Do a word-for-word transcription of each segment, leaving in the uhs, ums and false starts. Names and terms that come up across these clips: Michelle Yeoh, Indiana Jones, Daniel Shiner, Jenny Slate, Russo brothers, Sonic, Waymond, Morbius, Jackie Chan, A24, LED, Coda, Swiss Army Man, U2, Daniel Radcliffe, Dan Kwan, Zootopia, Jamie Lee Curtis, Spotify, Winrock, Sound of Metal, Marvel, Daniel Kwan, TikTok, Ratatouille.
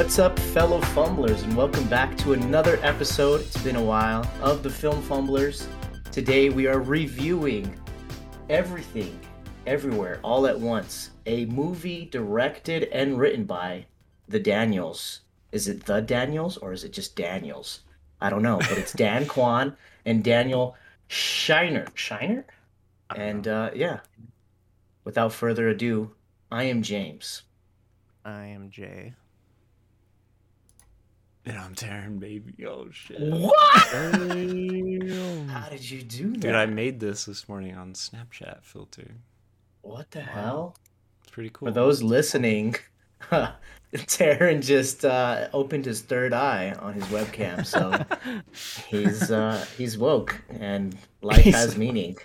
What's up, fellow Fumblers, and welcome back to another episode, it's been a while, of the Film Fumblers. Today we are reviewing Everything, Everywhere, All at Once, a movie directed and written by the Daniels. Is it the Daniels, or is it just Daniels? I don't know, but it's Dan Kwan and Daniel Shiner. Shiner? And, uh, yeah, without further ado, I am James. I am Jay. And I'm Taryn, baby. Oh, shit. What? Damn. How did you do that? Dude, I made this this morning on Snapchat filter. What the wow. hell? It's pretty cool. For those listening, Taryn just uh, opened his third eye on his webcam, so he's uh, he's woke, and life he's... has meaning.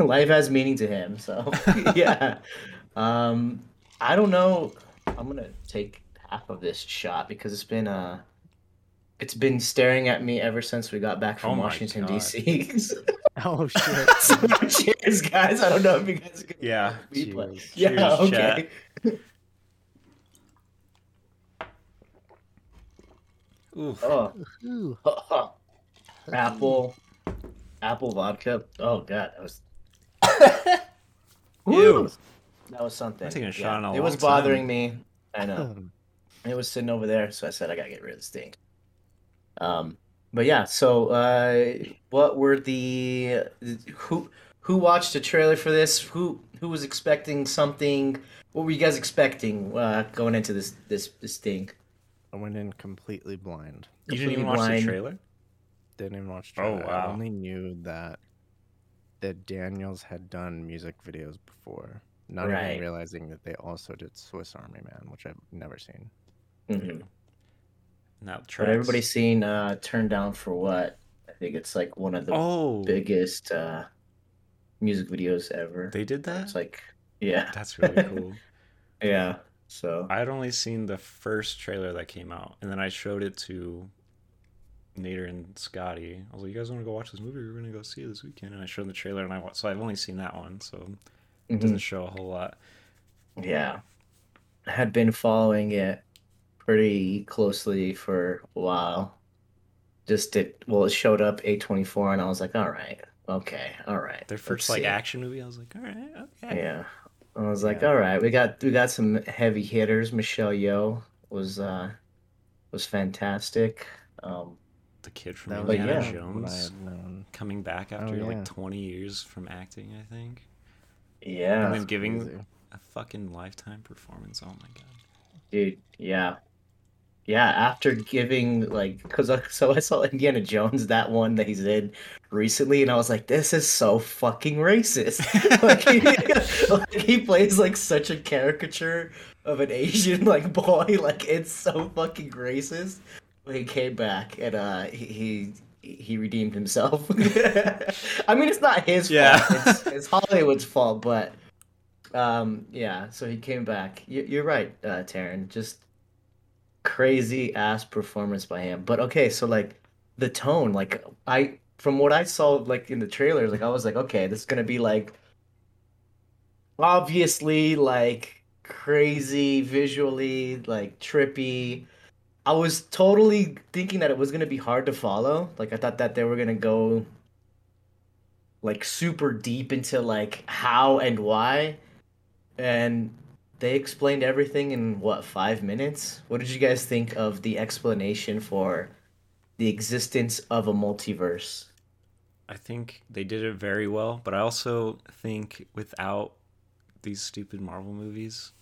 Life has meaning to him, so yeah. Um, I don't know. I'm going to take half of this shot because it's been uh it's been staring at me ever since we got back from oh Washington D C Oh shit. So, cheers guys. I don't know if you guys are gonna yeah replay. Cheers. Yeah, cheers, okay. Chat. Ooh. Oh. Oh. Apple apple vodka. Oh god, that was Ew. That was something. I think I shot yeah. in a it was bothering time. me. I know. It was sitting over there, so I said I gotta get rid of this thing. Um, but yeah, so uh, what were the who who watched the trailer for this? Who who was expecting something? What were you guys expecting uh, going into this this this thing? I went in completely blind. You completely didn't even blind. watch the trailer. Didn't even watch the trailer. Oh wow! I only knew that the Daniels had done music videos before, not right. even realizing that they also did Swiss Army Man, which I've never seen. Mm-hmm. Now, but everybody's seen uh, Turn Down for What? I think it's like one of the oh. biggest uh, music videos ever. They did that? It's like, yeah. That's really cool. yeah. So I'd only seen the first trailer that came out, and then I showed it to Nader and Scotty. I was like, you guys want to go watch this movie? We're going to go see it this weekend. And I showed them the trailer, and I watched, so I've only seen that one, so it mm-hmm. doesn't show a whole lot. Yeah. I had been following it pretty closely for a while. Just it well, it showed up A twenty-four, and I was like, all right, okay, all right. Their first like see. action movie, I was like, all right, okay. Yeah, I was like, yeah. all right, we got we got some heavy hitters. Michelle Yeoh was uh was fantastic. Um, the kid from Indiana yeah. Jones coming back after oh, yeah. like twenty years from acting, I think. Yeah, and then giving crazy. a fucking lifetime performance. Oh my god, dude, yeah. Yeah, after giving, like, because so I saw Indiana Jones, that one that he's in recently, and I was like, this is so fucking racist. like, he, like, he plays, like, such a caricature of an Asian, like, boy. Like, it's so fucking racist. But he came back, and uh, he he, he redeemed himself. I mean, it's not his yeah. fault. It's, it's Hollywood's fault, but, um, yeah, so he came back. You, you're right, uh, Taryn, just... crazy ass performance by him. But okay, so like the tone, like I from what I saw like in the trailer, like I was like, okay, this is gonna be like obviously like crazy visually, like trippy. I was totally thinking that it was gonna be hard to follow. Like I thought that they were gonna go like super deep into like how and why, and they explained everything in, what, five minutes? What did you guys think of the explanation for the existence of a multiverse? I think they did it very well, but I also think without these stupid Marvel movies,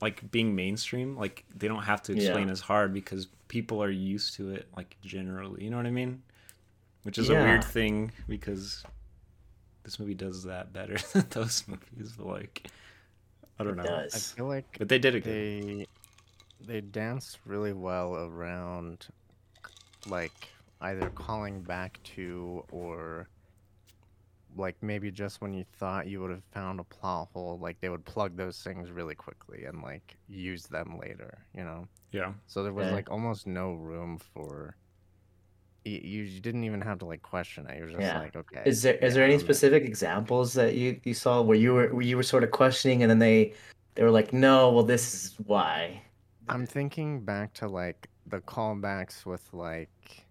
like, being mainstream, like, they don't have to explain yeah. as hard because people are used to it, like, generally. You know what I mean? Which is yeah. a weird thing because this movie does that better than those movies, but, like... I don't know. It does. I feel like but they did it they, good. They danced really well around, like, either calling back to or, like, maybe just when you thought you would have found a plot hole, like, they would plug those things really quickly and, like, use them later, you know? Yeah. So there was, yeah. like, almost no room for... You, you didn't even have to like question it. You were just yeah. like, okay. Is there is yeah, there any specific examples that you, you saw where you were where you were sort of questioning and then they they were like, no, well this is why. I'm thinking back to like the callbacks with like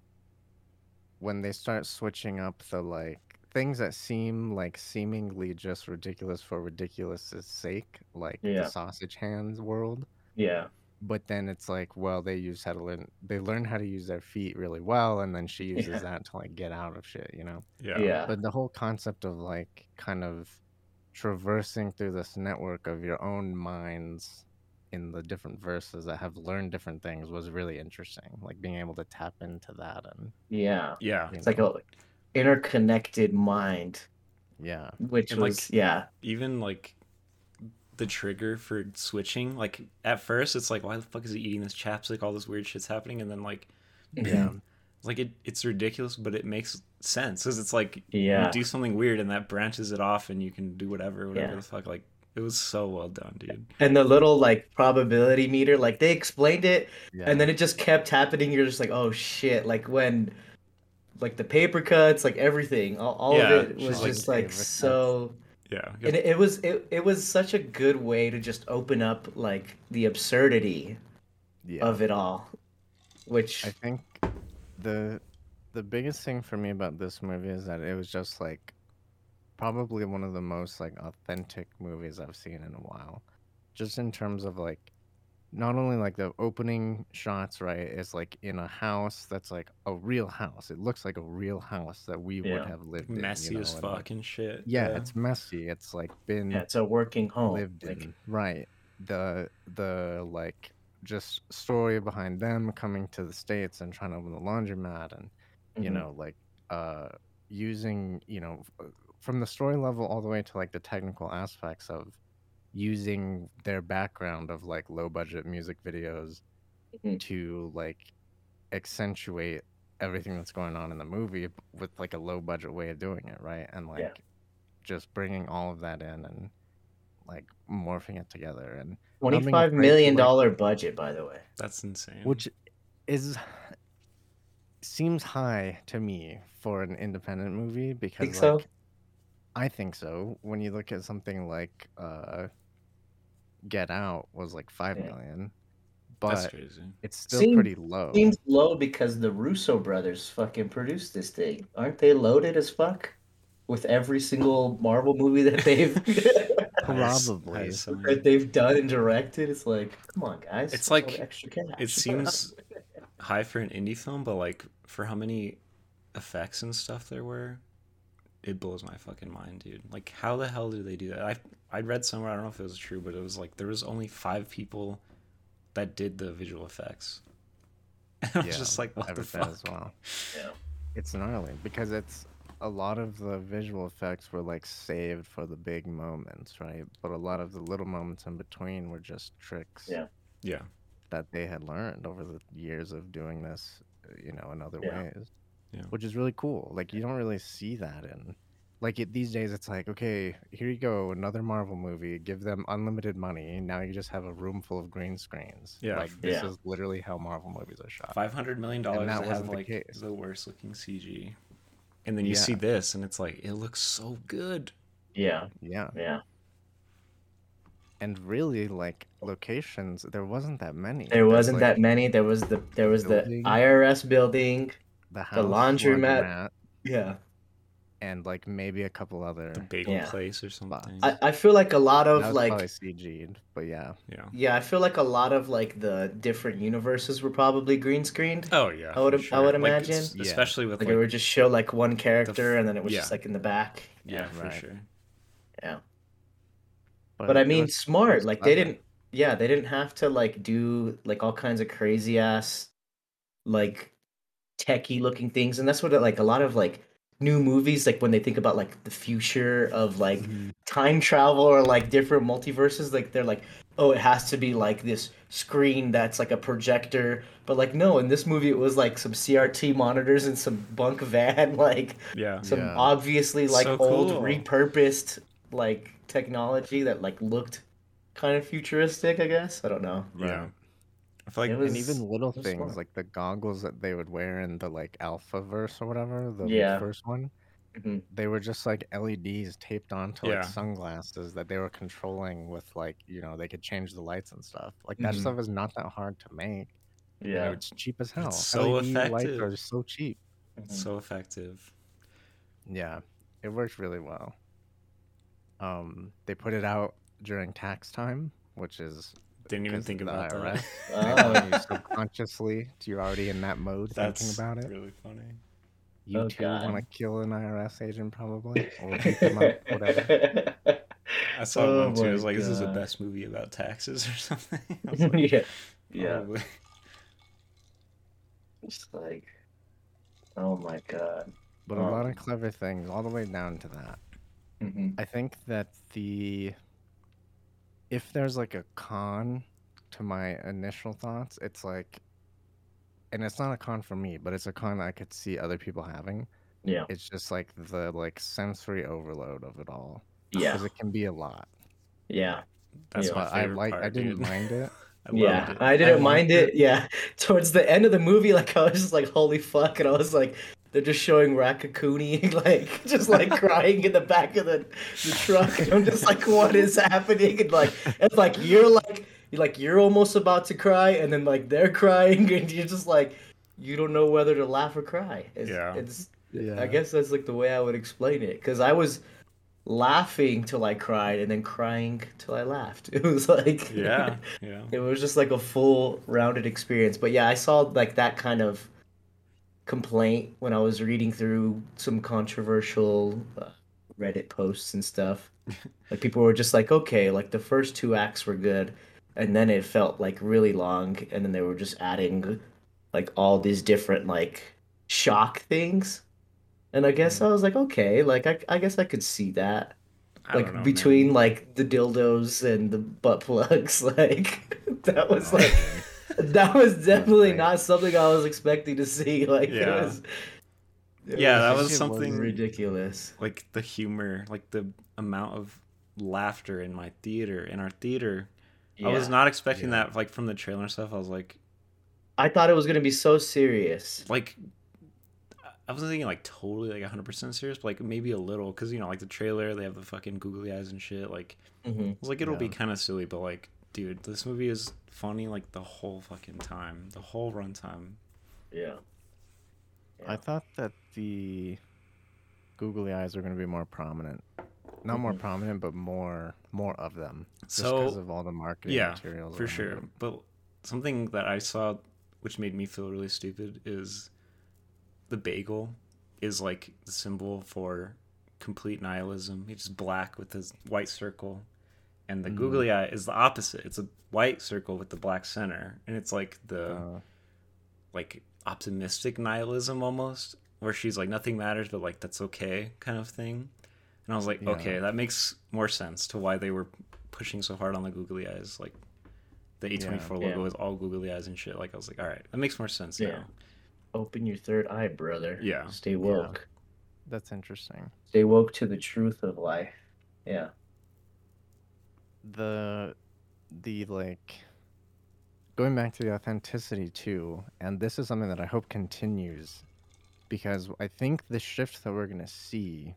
when they start switching up the like things that seem like seemingly just ridiculous for ridiculous' sake, like yeah. the sausage hands world. Yeah. But then it's like, well, they use how to learn. They learn how to use their feet really well, and then she uses yeah. that to like get out of shit, you know. Yeah. yeah. But the whole concept of like kind of traversing through this network of your own minds in the different verses that have learned different things was really interesting. Like being able to tap into that and yeah, yeah, it's know. like a interconnected mind. Yeah. Which and was like, yeah, even like. the trigger for switching, like at first it's like, why the fuck is he eating this chapstick, all this weird shit's happening, and then like yeah like it it's ridiculous, but it makes sense because it's like yeah you do something weird and that branches it off and you can do whatever whatever yeah. the fuck. Like it was so well done, dude. And the little like probability meter, like they explained it yeah. and then it just kept happening. You're just like, oh shit, like when like the paper cuts, like everything, all, all yeah. of it was like, just like so cuts. Yeah, and it, it was it, it was such a good way to just open up like the absurdity yeah. of it all, which I think the the biggest thing for me about this movie is that it was just like probably one of the most like authentic movies I've seen in a while, just in terms of like not only like the opening shots, right, is like in a house that's like a real house. It looks like a real house that we yeah. would have lived messy in. Messy you know? as and fucking like, shit. Yeah, yeah, it's messy. It's like been yeah, it's a working home. Lived like... in. Right. The the like just story behind them coming to the States and trying to open the laundromat and mm-hmm. you know, like uh using, you know, from the story level all the way to like the technical aspects of using their background of like low budget music videos mm-hmm. to like accentuate everything that's going on in the movie with like a low budget way of doing it, right? And like yeah. just bringing all of that in and like morphing it together. And twenty-five million dollar like, budget, by the way. That's insane. Which is seems high to me for an independent movie because think like so? I think so. When you look at something like uh, Get Out was like five yeah. million, but that's crazy. It's still seems, pretty low. Seems low because the Russo brothers fucking produced this thing. Aren't they loaded as fuck with every single Marvel movie that they've probably that they've done and directed? It's like, come on, guys. It's like extra cash. It seems high for an indie film, but like for how many effects and stuff there were. It blows my fucking mind, dude. Like, how the hell do they do that? I I read somewhere, I don't know if it was true, but it was like there was only five people that did the visual effects. And I was yeah, just like, what the fuck? As well. Yeah. It's gnarly because it's a lot of the visual effects were like saved for the big moments, right? But a lot of the little moments in between were just tricks. Yeah. Yeah. That they had learned over the years of doing this, you know, in other yeah. ways. Yeah. Which is really cool. Like, you don't really see that in... Like, it, these days, it's like, okay, here you go, another Marvel movie. Give them unlimited money. And now you just have a room full of green screens. Yeah. Like, this yeah. is literally how Marvel movies are shot. five hundred million dollars and that to have, the like, case. the worst-looking C G. And then you yeah. see this, and it's like, it looks so good. Yeah. Yeah. Yeah. And really, like, locations, there wasn't that many. There wasn't was, like, that many. There was the There was building. the I R S building... The, house, the laundromat, laundromat, yeah, and like maybe a couple other the bagel yeah. place or something. I, I feel like a lot of that was like C G'd, but yeah, yeah, yeah. I feel like a lot of like the different universes were probably green screened. Oh yeah, I would sure. I would imagine, like, yeah. especially with like, like it would just show like one character the, and then it was yeah. just like in the back. Yeah, yeah right. for sure. Yeah, but, but I mean, was, smart. Like they didn't, yeah, they didn't have to like do like all kinds of crazy ass, like. techie looking things. And that's what like a lot of like new movies, like when they think about like the future of like mm-hmm. time travel or like different multiverses, like they're like, oh, it has to be like this screen that's like a projector, but like no, in this movie it was like some C R T monitors and some bunk van, like yeah some yeah. obviously like so old cool. repurposed like technology that like looked kind of futuristic, I guess. I don't know. yeah, yeah. I feel like, was, and even little things smart. like the goggles that they would wear in the like Alphaverse or whatever, the yeah. first one, Mm-hmm. They were just like L E Ds taped onto yeah. like sunglasses that they were controlling with, like, you know, they could change the lights and stuff. Like that mm-hmm. stuff is not that hard to make. Yeah, you know, it's cheap as hell. It's so L E D effective. Lights are so cheap. Mm-hmm. So effective. Yeah, it worked really well. Um, they put it out during tax time, which is didn't even think about I R S. That. Oh. Subconsciously, you're already in that mode That's thinking about it. That's really funny. You oh, two want to kill an I R S agent, probably, or pick them up, whatever. I saw oh one too. I was like, God. "This is the best movie about taxes or something." I was like, yeah, yeah. Oh. It's like, oh my God! But oh. a lot of clever things, all the way down to that. Mm-hmm. I think that the if there's like a con to my initial thoughts, it's like. And it's not a con for me, but it's a con I could see other people having. Yeah. It's just like the like sensory overload of it all. Yeah. Because it can be a lot. Yeah. That's yeah. what I like. I didn't mind it. I yeah. It. I didn't I mind it. it. Yeah. Towards the end of the movie, like I was just like, holy fuck. And I was like, they're just showing Raka Cooney, like just like crying in the back of the, the truck. And I'm just like, what is happening? And like, it's like, you're like, You're like, you're almost about to cry, and then, like, they're crying, and you're just like, you don't know whether to laugh or cry. It's, yeah. It's, yeah. I guess that's, like, the way I would explain it, because I was laughing till I cried, and then crying till I laughed. It was like... Yeah, yeah. It was just, like, a full, rounded experience. But, yeah, I saw, like, that kind of complaint when I was reading through some controversial uh, Reddit posts and stuff. Like, people were just like, okay, like, the first two acts were good. And then it felt like really long, and then they were just adding like all these different like shock things. And I guess mm. I was like, okay, like I, I guess I could see that. I like don't know, between man. Like the dildos and the butt plugs, like that was like that was definitely not something I was expecting to see. Like yeah. it was it Yeah, was, that was something ridiculous. Like the humor, like the amount of laughter in my theater, in our theater. Yeah. I was not expecting yeah. that, like, from the trailer and stuff. I was like... I thought it was going to be so serious. Like, I wasn't thinking, like, totally, like, one hundred percent serious, but, like, maybe a little. Because, you know, like, the trailer, they have the fucking googly eyes and shit. Like, mm-hmm. I was like, it'll yeah. be kind of silly, but, like, dude, this movie is funny, like, the whole fucking time. The whole runtime. Yeah. yeah. I thought that the googly eyes were going to be more prominent. Not mm-hmm. more prominent, but more more of them. Just because so, of all the marketing yeah, materials. Yeah, for sure. Them. But something that I saw, which made me feel really stupid, is the bagel is like the symbol for complete nihilism. It's black with this white circle. And the mm-hmm. googly eye is the opposite. It's a white circle with the black center. And it's like the uh, like optimistic nihilism almost, where she's like, nothing matters, but like, that's okay kind of thing. And I was like, yeah. okay, that makes more sense to why they were pushing so hard on the googly eyes. Like, the A twenty-four yeah, logo yeah. is all googly eyes and shit. Like, I was like, all right, that makes more sense yeah. now. Open your third eye, brother. Yeah. Stay woke. Yeah. That's interesting. Stay woke to the truth of life. Yeah. The, the, like, going back to the authenticity, too, and this is something that I hope continues, because I think the shift that we're going to see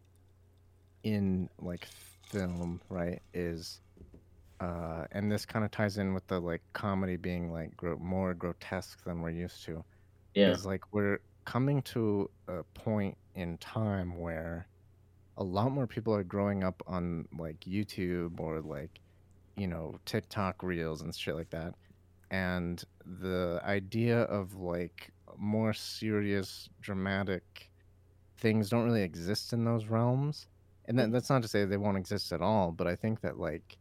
in like film, right, is uh and this kind of ties in with the like comedy being like gro- more grotesque than we're used to, yeah is like we're coming to a point in time where a lot more people are growing up on like YouTube or like, you know, TikTok reels and shit like that, and the idea of like more serious dramatic things don't really exist in those realms. And that, that's not to say they won't exist at all, but I think that, like,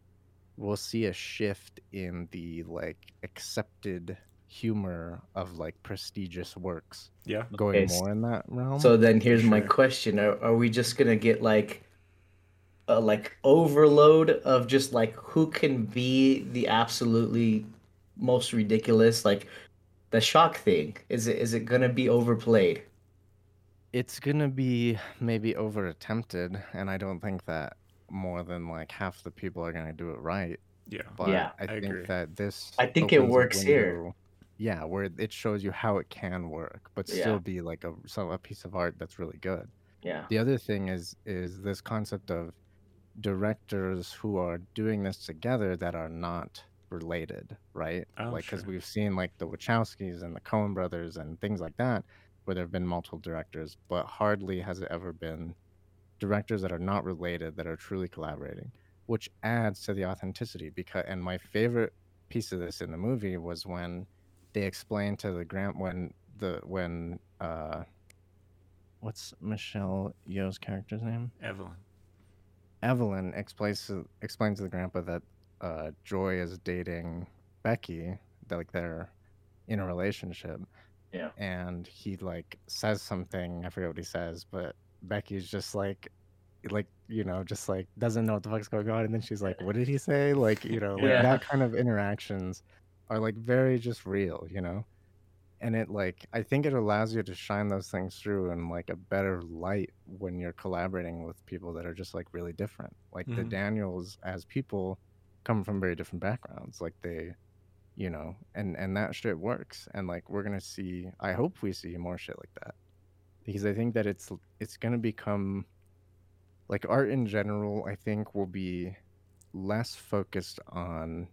we'll see a shift in the, like, accepted humor of, like, prestigious works. Yeah. Going okay. more in that realm. So then here's sure. my question. Are, are we just going to get, like, a, like, overload of just, like, who can be the absolutely most ridiculous? Like, the shock thing, is it is it going to be overplayed? It's going to be maybe over-attempted, and I don't think that more than, like, half the people are going to do it right. Yeah, but yeah, I, I think agree. that this... I think it works here. Yeah, where it shows you how it can work, but yeah. still be, like, a, so a piece of art that's really good. Yeah. The other thing is is this concept of directors who are doing this together that are not related, right? Oh, like, because sure. we've seen like the Wachowskis and the Coen brothers and things like that, where there have been multiple directors, but hardly has it ever been directors that are not related that are truly collaborating, which adds to the authenticity. Because, and my favorite piece of this in the movie was when they explained to the Grant when the when uh, what's Michelle Yeoh's character's name? Evelyn. Evelyn explains to, explains to the grandpa that uh, Joy is dating Becky, that, like, they're in a relationship. Yeah. And he, like, says something, I forget what he says, but Becky's just like, like, you know, just like doesn't know what the fuck's going on. And then she's like, what did he say? Like, you know, like yeah. that kind of interactions are like very just real, you know? And it, like, I think it allows you to shine those things through in, like, a better light when you're collaborating with people that are just, like, really different. Like, mm-hmm. the Daniels as people come from very different backgrounds. Like, they, you know, and, and that shit works. And, like, we're going to see, I hope we see more shit like that. Because I think that it's it's going to become, like, art in general, I think, will be less focused on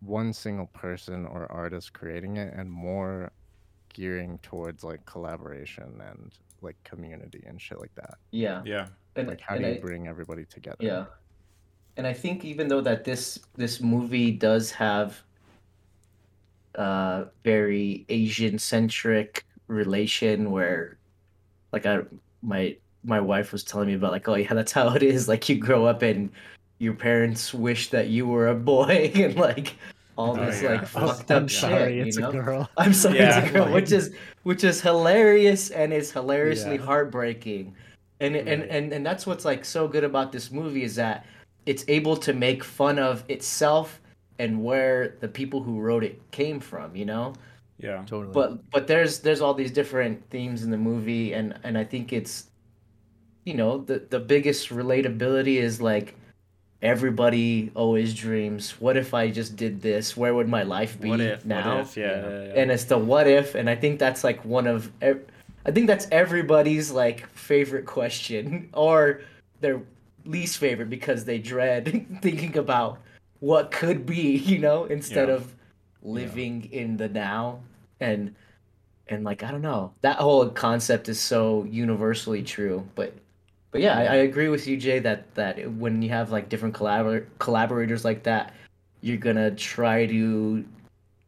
one single person or artist creating it and more gearing towards like collaboration and like community and shit like that. Yeah. Yeah. And, like, how do you I, bring everybody together? Yeah. And I think even though that this, this movie does have uh very Asian centric relation where like I, my, my wife was telling me about like, oh yeah, that's how it is. Like you grow up and your parents wish that you were a boy and like all this oh, yeah. like fucked oh, up I'm shit. Sorry, it's you know? a girl. I'm sorry, yeah, it's a girl, like... which is which is hilarious and is hilariously yeah. heartbreaking. And, right. and and and that's what's like so good about this movie is that it's able to make fun of itself and where the people who wrote it came from, you know? Yeah, totally. But but there's there's all these different themes in the movie and, and I think it's you know, the, the biggest relatability is like everybody always dreams, what if I just did this? Where would my life be what if, now? What if, yeah, you know? yeah, yeah. And it's the what if, and I think that's like one of, I think that's everybody's like favorite question or their least favorite because they dread thinking about what could be, you know, instead yeah. of living yeah. in the now. And, and like, I don't know, that whole concept is so universally true, but But yeah, I, I agree with you, Jay, that, that when you have like different collabor- collaborators like that, you're going to try to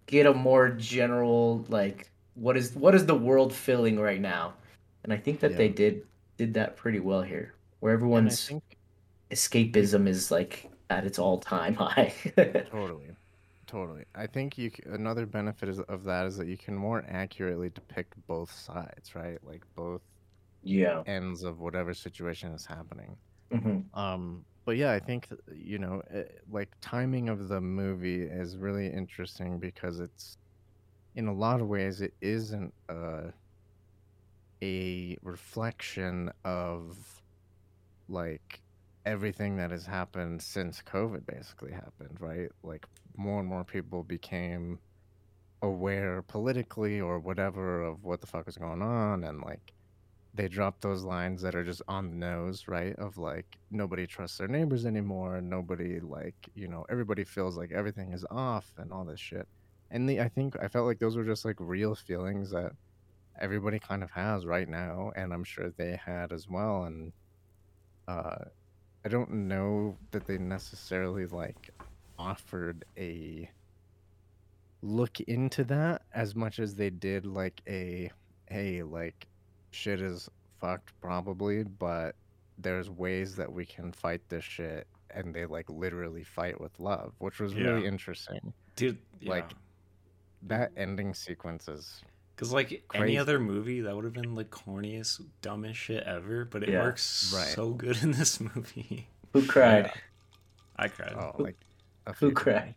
get a more general, like, what is what is the world feeling right now? And I think that yeah. they did did that pretty well here, where everyone's think... escapism is like at its all-time high. Totally. Totally. I think you another benefit is, of that is that you can more accurately depict both sides, right? Like both. Yeah. Ends of whatever situation is happening. Mm-hmm. Um, but yeah, I think, you know, it, like timing of the movie is really interesting because it's, in a lot of ways, it isn't a, a reflection of like everything that has happened since COVID basically happened, right? Like more and more people became aware politically or whatever of what the fuck is going on and like, they drop those lines that are just on the nose, right? Of like, nobody trusts their neighbors anymore. Nobody like, you know, everybody feels like everything is off and all this shit. And the, I think I felt like those were just like real feelings that everybody kind of has right now. And I'm sure they had as well. And uh, I don't know that they necessarily like offered a look into that as much as they did like a, hey, like, shit is fucked probably, but there's ways that we can fight this shit, and they like literally fight with love, which was yeah. really interesting. Dude, like yeah. that ending sequence is because like crazy. Any other movie that would have been like corniest, dumbest shit ever, but it yeah. works right. so good in this movie. Who cried? Yeah. I cried. Oh, like a few who cried?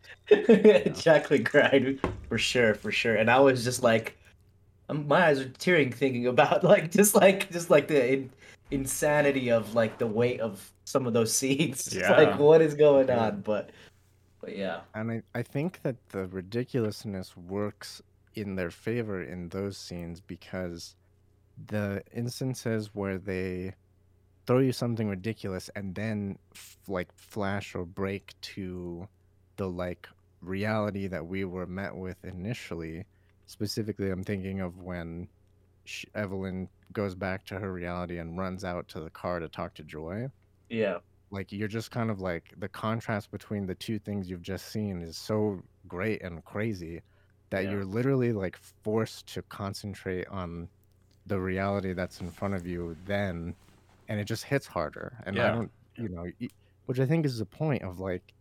Jacqueline cried for sure, for sure, and I was just like. My eyes are tearing thinking about like just like just like the in- insanity of like the weight of some of those scenes. Yeah. Like what is going on? But but yeah. And I, I think that the ridiculousness works in their favor in those scenes because the instances where they throw you something ridiculous and then f- like flash or break to the like reality that we were met with initially. Specifically, I'm thinking of when she, Evelyn goes back to her reality and runs out to the car to talk to Joy. Yeah. Like, you're just kind of like, the contrast between the two things you've just seen is so great and crazy that yeah. you're literally like forced to concentrate on the reality that's in front of you then, and it just hits harder. And yeah. I don't, you know, which I think is the point of like,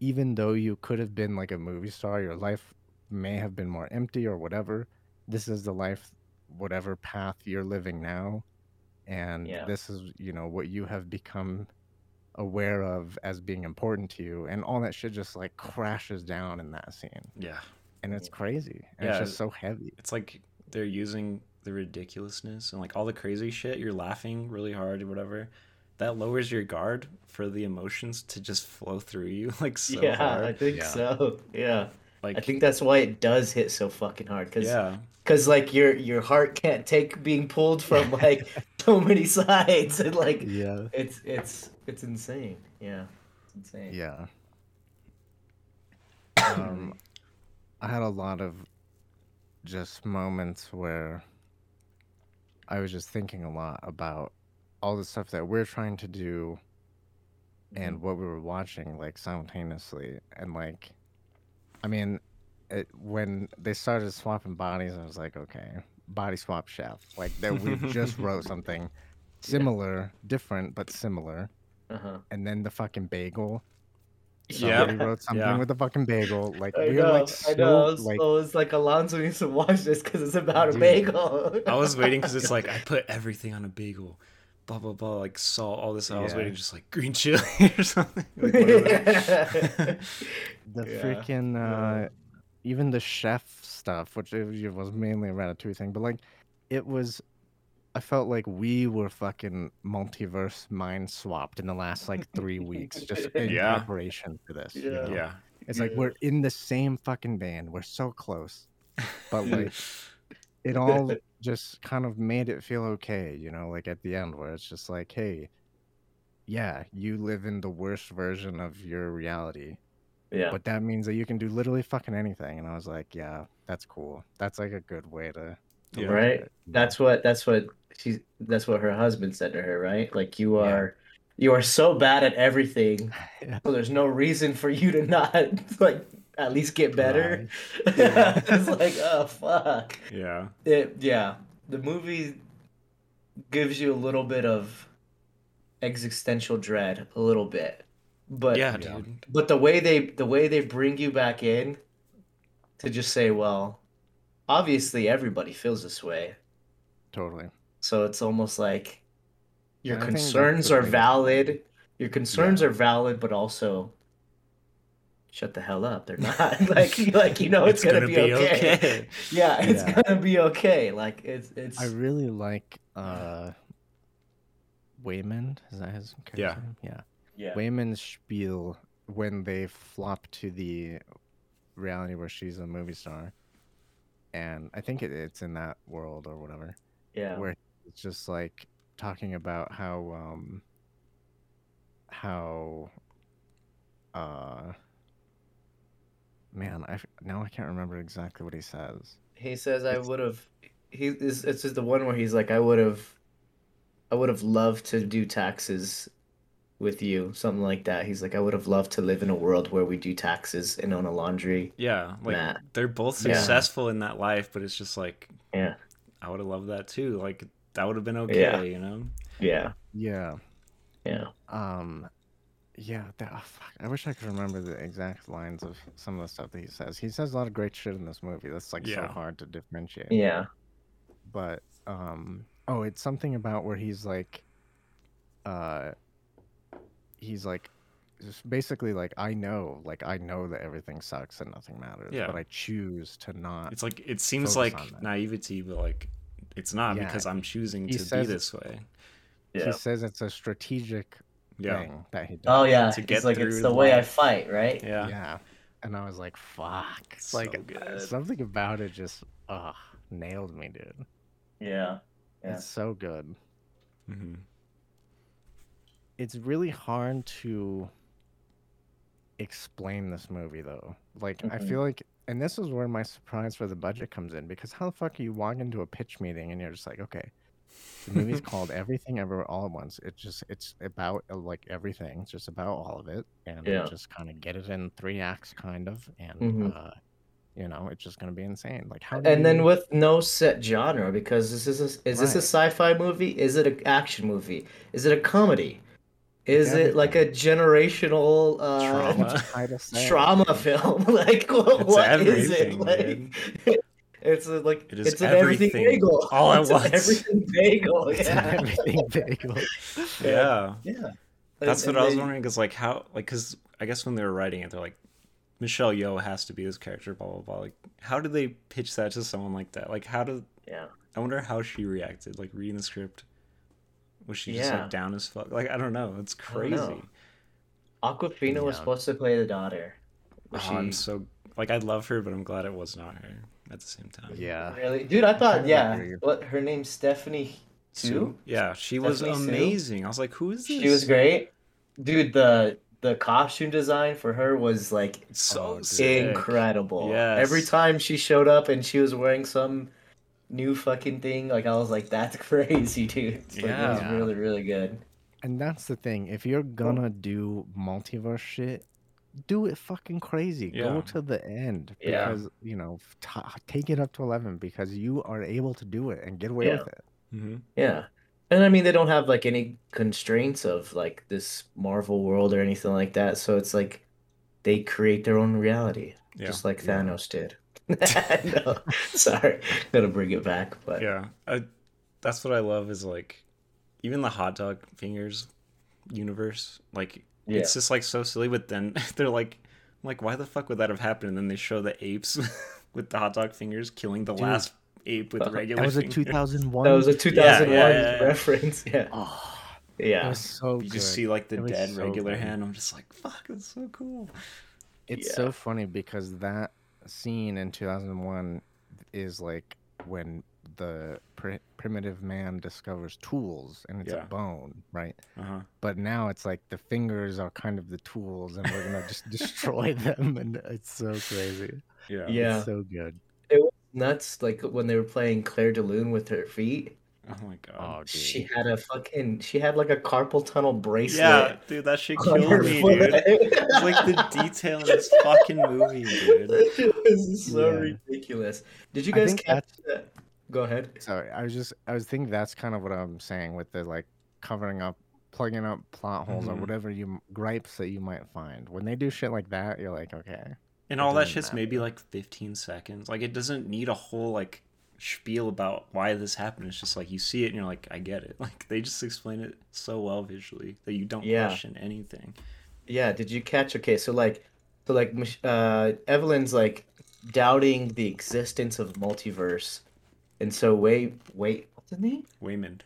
even though you could have been like a movie star, your life may have been more empty or whatever. This is the life, whatever path you're living now. And yeah. this is, you know, what you have become aware of as being important to you. And all that shit just like crashes down in that scene. Yeah. And it's crazy. And yeah, it's just so heavy. It's like they're using the ridiculousness and like all the crazy shit. You're laughing really hard or whatever. That lowers your guard for the emotions to just flow through you like so yeah, hard. I think yeah. so. Yeah. Like I think that's why it does hit so fucking hard cuz yeah. cuz like your your heart can't take being pulled from like so many sides and like yeah. it's it's it's insane. Yeah. It's insane. Yeah. um I had a lot of just moments where I was just thinking a lot about all the stuff that we're trying to do and what we were watching like simultaneously. And like, I mean, it, when they started swapping bodies, I was like, okay, body swap chef. Like that we just wrote something similar, yeah. different, but similar. Uh-huh. And then the fucking bagel. Somebody yeah. wrote something yeah. with a fucking bagel. Like I we know, were like so, I know. So like, it was like Alonzo needs to watch this because it's about dude, a bagel. I was waiting because it's like, I put everything on a bagel. Blah blah blah, like salt, all this. Yeah. I was waiting, just like green chili or something. Like, the yeah. freaking, uh, yeah. even the chef stuff, which it was mainly a Ratatouille thing, but like it was, I felt like we were fucking multiverse mind swapped in the last like three weeks, just in yeah. preparation for this. Yeah, you know? yeah. It's like yeah. we're in the same fucking band, we're so close, but like it all. Just kind of made it feel okay, you know, like at the end where it's just like, hey, yeah, you live in the worst version of your reality. Yeah. But that means that you can do literally fucking anything. And I was like, yeah, that's cool. That's like a good way to, to yeah. right. It. That's what that's what she's that's what her husband said to her, right? Like you are yeah. you are so bad at everything. yeah. So there's no reason for you to not like at least get better. Right. Yeah. It's like, oh fuck. Yeah. It yeah. The movie gives you a little bit of existential dread, a little bit. But yeah, dude. But the way they the way they bring you back in to just say, well, obviously everybody feels this way. Totally. So it's almost like your I concerns are valid. Your concerns yeah. are valid, but also shut the hell up! They're not like like you know it's, it's gonna, gonna be, be okay. okay. Yeah, it's yeah. gonna be okay. Like it's it's. I really like uh, Waymond. Is that his character? Yeah. yeah, yeah. Waymond's spiel when they flop to the reality where she's a movie star, and I think it, it's in that world or whatever. Yeah. Where it's just like talking about how um. How. Uh. Man, I now I can't remember exactly what he says. He says I would have. He is. It's just the one where he's like, I would have, I would have loved to do taxes with you, something like that. He's like, I would have loved to live in a world where we do taxes and own a laundry. Yeah, like mat. They're both successful yeah. in that life, but it's just like, yeah, I would have loved that too. Like that would have been okay, yeah. you know? Yeah. Yeah. Yeah. Um. Yeah, that, oh, fuck. I wish I could remember the exact lines of some of the stuff that he says. He says a lot of great shit in this movie. That's like yeah. so hard to differentiate. Yeah. But um, oh, it's something about where he's like, uh, he's like, just basically like I know, like I know that everything sucks and nothing matters. Yeah. But I choose to not. It's like it seems like naivety, but like it's not yeah. because I'm choosing he to says, be this way. Yeah. He says it's a strategic. Yeah. Thing that he does. Oh yeah, to get it's like it's the life. Way I fight, right? Yeah, yeah. And I was like, "Fuck!" It's so like good. Something about it just, ah, uh, nailed me, dude. Yeah. yeah. It's so good. Mm-hmm. It's really hard to explain this movie, though. Like, mm-hmm. I feel like, and this is where my surprise for the budget comes in, because how the fuck are you walking into a pitch meeting and you're just like, okay, the movie's called Everything Everywhere All at Once. It's just, it's about, like, everything. It's just about all of it. And yeah. just kind of get it in three acts, kind of. And, mm-hmm. uh, you know, it's just going to be insane. Like, how? And you... then with no set genre, because this is a, is right. this a sci-fi movie? Is it an action movie? Is it a comedy? Is yeah, it like a generational uh, trauma, trauma film? Like, what, what is it? Like, it's a, like it is it's an everything bagel. All it's at once. Everything bagel. It's yeah. an everything bagel. yeah. Yeah. yeah. That's and, what and I was they, wondering, because like how like because I guess when they were writing it, they're like, Michelle Yeoh has to be this character, blah blah blah. Like, how did they pitch that to someone like that? Like, how did? Yeah. I wonder how she reacted. Like reading the script. Was she yeah. just like down as fuck? Like, I don't know. It's crazy. Know. Aquafina yeah. was supposed to play the daughter. Was oh, she... I'm so like I love her, but I'm glad it was not her at the same time. Yeah. Really, dude. I thought I yeah. Her. What her name's Stephanie Sue? Yeah, she Stephanie was amazing. Sue? I was like, who is this? She was great, dude. The the costume design for her was like so incredible. Yeah. Every time she showed up and she was wearing some. New fucking thing, like I was like, that's crazy, dude. It's like, yeah, it was really, really good. And that's the thing. If you're gonna do multiverse shit, do it fucking crazy. Yeah. Go to the end because yeah. you know, t- take it up to eleven because you are able to do it and get away yeah. with it. Mm-hmm. Yeah, and I mean they don't have like any constraints of like this Marvel world or anything like that. So it's like they create their own reality, yeah. just like yeah. Thanos did. no, sorry, gotta bring it back. But yeah, I, that's what I love is like, even the hot dog fingers universe, like yeah. it's just like so silly. But then they're like, I'm like, why the fuck would that have happened? And then they show the apes with the hot dog fingers killing the Dude. Last ape with regular. That was fingers. A two thousand one. That was a two thousand one yeah, yeah, yeah. reference. Yeah. Oh. Yeah. That was so you good. Just see like the dead so regular good. Hand. I'm just like, fuck, that's so cool. It's yeah. so funny because that. Scene in two thousand one is like when the pr- primitive man discovers tools and it's yeah. a bone, right? Uh-huh. But now it's like the fingers are kind of the tools and we're gonna just destroy them, and it's so crazy. Yeah, yeah, it's so good. It was nuts, like when they were playing Claire de Lune with her feet. Oh my god! Oh, she had a fucking. She had like a carpal tunnel bracelet. Yeah, dude, that shit killed me, foot. Dude. It's like the detail in this fucking movie, dude. This is so yeah. ridiculous. Did you guys catch that? Go ahead. Sorry, I was just. I was thinking that's kind of what I'm saying with the like covering up, plugging up plot holes mm-hmm. or whatever you gripes that you might find when they do shit like that. You're like, okay. And all that shit's that. Maybe like fifteen seconds. Like it doesn't need a whole like. Spiel about why this happened. It's just like you see it and you're like, I get it. Like they just explain it so well visually that you don't yeah. question anything. Yeah. Did you catch? Okay, so like, so like, uh, Evelyn's like doubting the existence of multiverse, and so Way, wait, what's his name? Waymond.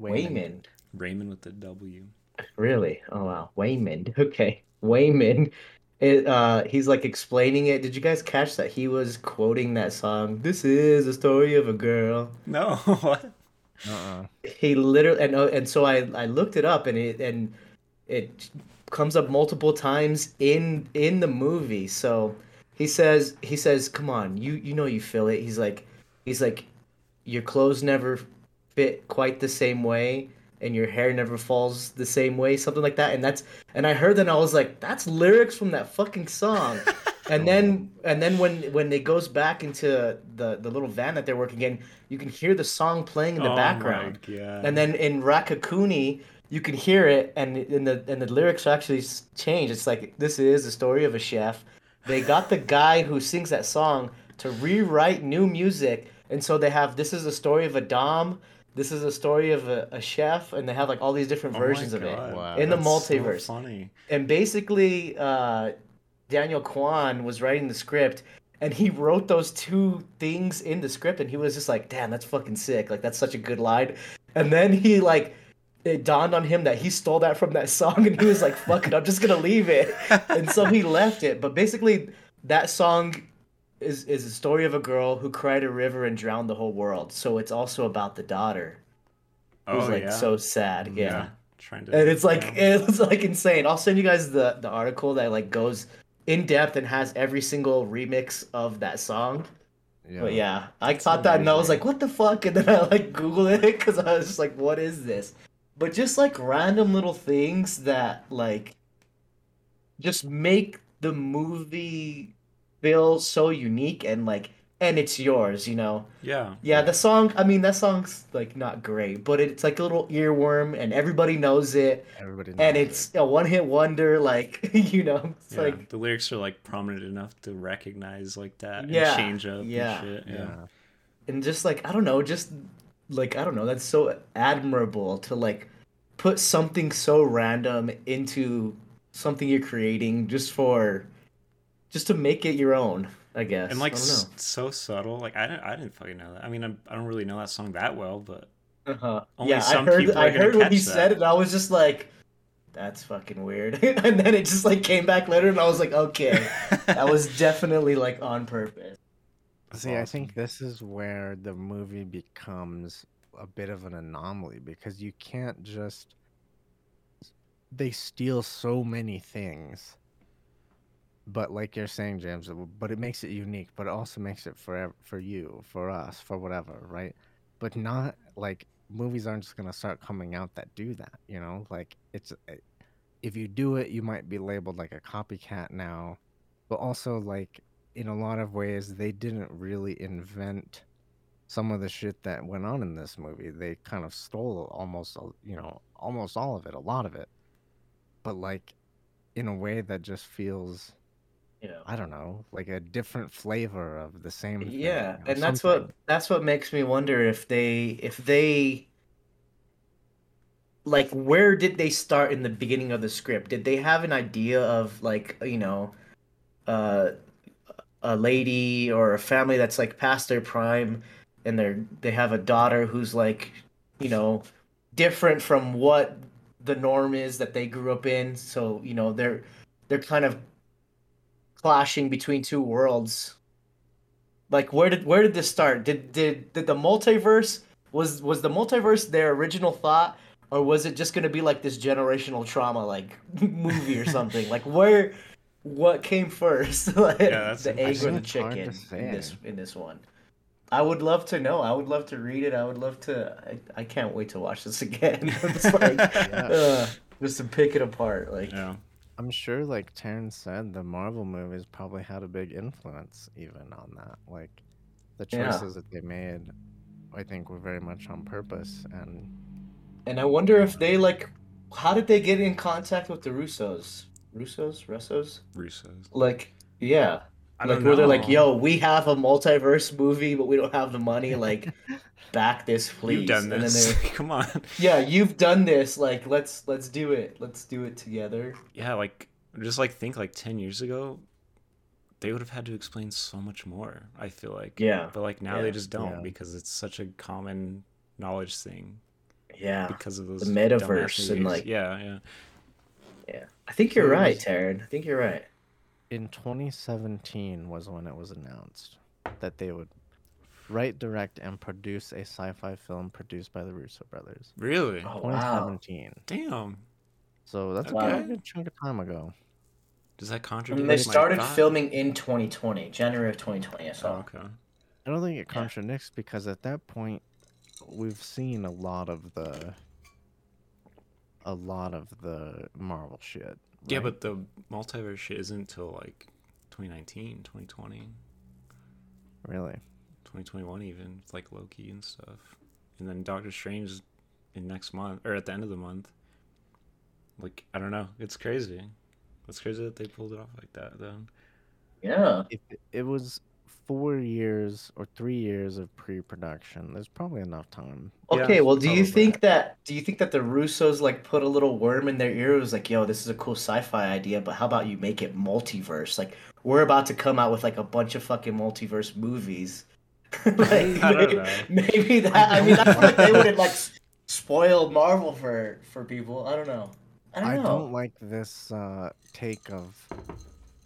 Waymond. Raymond with the W. Really? Oh wow, Waymond. Okay, Waymond. It, uh, he's like explaining it. Did you guys catch that? He was quoting that song. This is a story of a girl. No, what? Uh-uh. He literally, and and so I, I looked it up, and it and it comes up multiple times in in the movie. So he says he says, "Come on, you you know you feel it." He's like he's like, your clothes never fit quite the same way. And your hair never falls the same way, something like that. And that's and I heard that and I was like, that's lyrics from that fucking song. and then and then when when it goes back into the, the little van that they're working in, you can hear the song playing in the oh background. And then in Raka Cooney, you can hear it and in the and the lyrics actually change. It's like, this is the story of a chef. They got the guy who sings that song to rewrite new music, and so they have this is the story of a dom. This is a story of a, a chef, and they have like all these different oh versions of it wow, in the multiverse. So funny. And basically, uh, Daniel Kwan was writing the script, and he wrote those two things in the script, and he was just like, "Damn, that's fucking sick! Like, that's such a good line." And then he like, it dawned on him that he stole that from that song, and he was like, "Fuck it, I'm just gonna leave it." And so he left it. But basically, that song is is a story of a girl who cried a river and drowned the whole world. So it's also about the daughter. Who's oh, like yeah. so sad. Yeah. yeah. Trying to and it's like down. it's like insane. I'll send you guys the, the article that like goes in depth and has every single remix of that song. Yeah. But yeah, I That's caught amazing. that and I was like, what the fuck? And then I like Googled it because I was just like, what is this? But just like random little things that like just make the movie feel so unique and like, and it's yours, you know? Yeah. Yeah, the song, I mean, that song's like not great, but it's like a little earworm and everybody knows it. Everybody knows and it's it. a one-hit wonder, like, you know? It's yeah, like the lyrics are like prominent enough to recognize like that yeah, and change up yeah, and shit. Yeah. yeah. And just like, I don't know, just like, I don't know, that's so admirable to like put something so random into something you're creating just for, just to make it your own. I guess. And like s- so subtle. Like I didn't I didn't fucking know that. I mean I'm, I don't really know that song that well, but uh-huh. only yeah, some I heard people I heard when he that. said it and I was just like, that's fucking weird. And then it just like came back later and I was like, okay. That was definitely like on purpose. See, awesome. I think this is where the movie becomes a bit of an anomaly because you can't just they steal so many things. But like you're saying, James, but it makes it unique, but it also makes it for for you, for us, for whatever, right? But not like movies aren't just going to start coming out that do that, you know? Like it's if you do it, you might be labeled like a copycat now. But also like in a lot of ways, they didn't really invent some of the shit that went on in this movie. They kind of stole almost, you know, almost all of it, a lot of it. But like in a way that just feels Yeah. I don't know, like a different flavor of the same thing. Yeah, and that's something. what that's what makes me wonder if they if they like where did they start in the beginning of the script? Did they have an idea of like, you know, uh, a lady or a family that's like past their prime and they're they have a daughter who's like, you know, different from what the norm is that they grew up in, so, you know, they're they're kind of clashing between two worlds. Like where did where did this start? Did did did the multiverse was was the multiverse their original thought, or was it just going to be like this generational trauma like movie or something? Like where what came first? Like yeah, the egg or the chicken in this in this one? I would love to know. I would love to read it. I would love to I, I can't wait to watch this again. It's like yeah. uh, just to pick it apart like yeah. I'm sure, like Taryn said, the Marvel movies probably had a big influence even on that. Like, the choices yeah. that they made, I think, were very much on purpose. And and I wonder if they, like, how did they get in contact with the Russos? Russos? Russos? Russos. Like, yeah. I like, don't know. Where they're like, yo, we have a multiverse movie, but we don't have the money. Like, back this, please. You've done this. And then come on. Yeah, you've done this. Like, let's let's do it. Let's do it together. Yeah, like, just like think like ten years ago, they would have had to explain so much more, I feel like. Yeah. But like now yeah. they just don't yeah. because it's such a common knowledge thing. Yeah. Because of those. The metaverse and like. Yeah, yeah. Yeah. I think you're right, Taryn. I think you're right. In twenty seventeen was when it was announced that they would write, direct, and produce a sci-fi film produced by the Russo brothers. Really? Oh, twenty seventeen. Wow. Damn. So that's okay. a good chunk of time ago. Does that contradict? I mean, they started filming in twenty twenty, January of twenty twenty. I saw. Oh, okay. I don't think it contradicts yeah. because at that point, we've seen a lot of the, a lot of the Marvel shit. Right? Yeah, but the multiverse shit isn't until like twenty nineteen, twenty twenty. Really. twenty twenty-one even, like Loki and stuff, and then Doctor Strange in next month or at the end of the month. Like I don't know, it's crazy. It's crazy that they pulled it off like that. Then yeah, it, it was four years or three years of pre-production. There's probably enough time. Okay, yeah, well, do you think that do you think that the Russos like put a little worm in their ear? It was like, yo, this is a cool sci-fi idea, but how about you make it multiverse? Like we're about to come out with like a bunch of fucking multiverse movies. Like, I don't know. Maybe that. I mean, I feel like they wouldn't like spoil Marvel for for people. I don't know. I don't I know. I don't like this uh, take of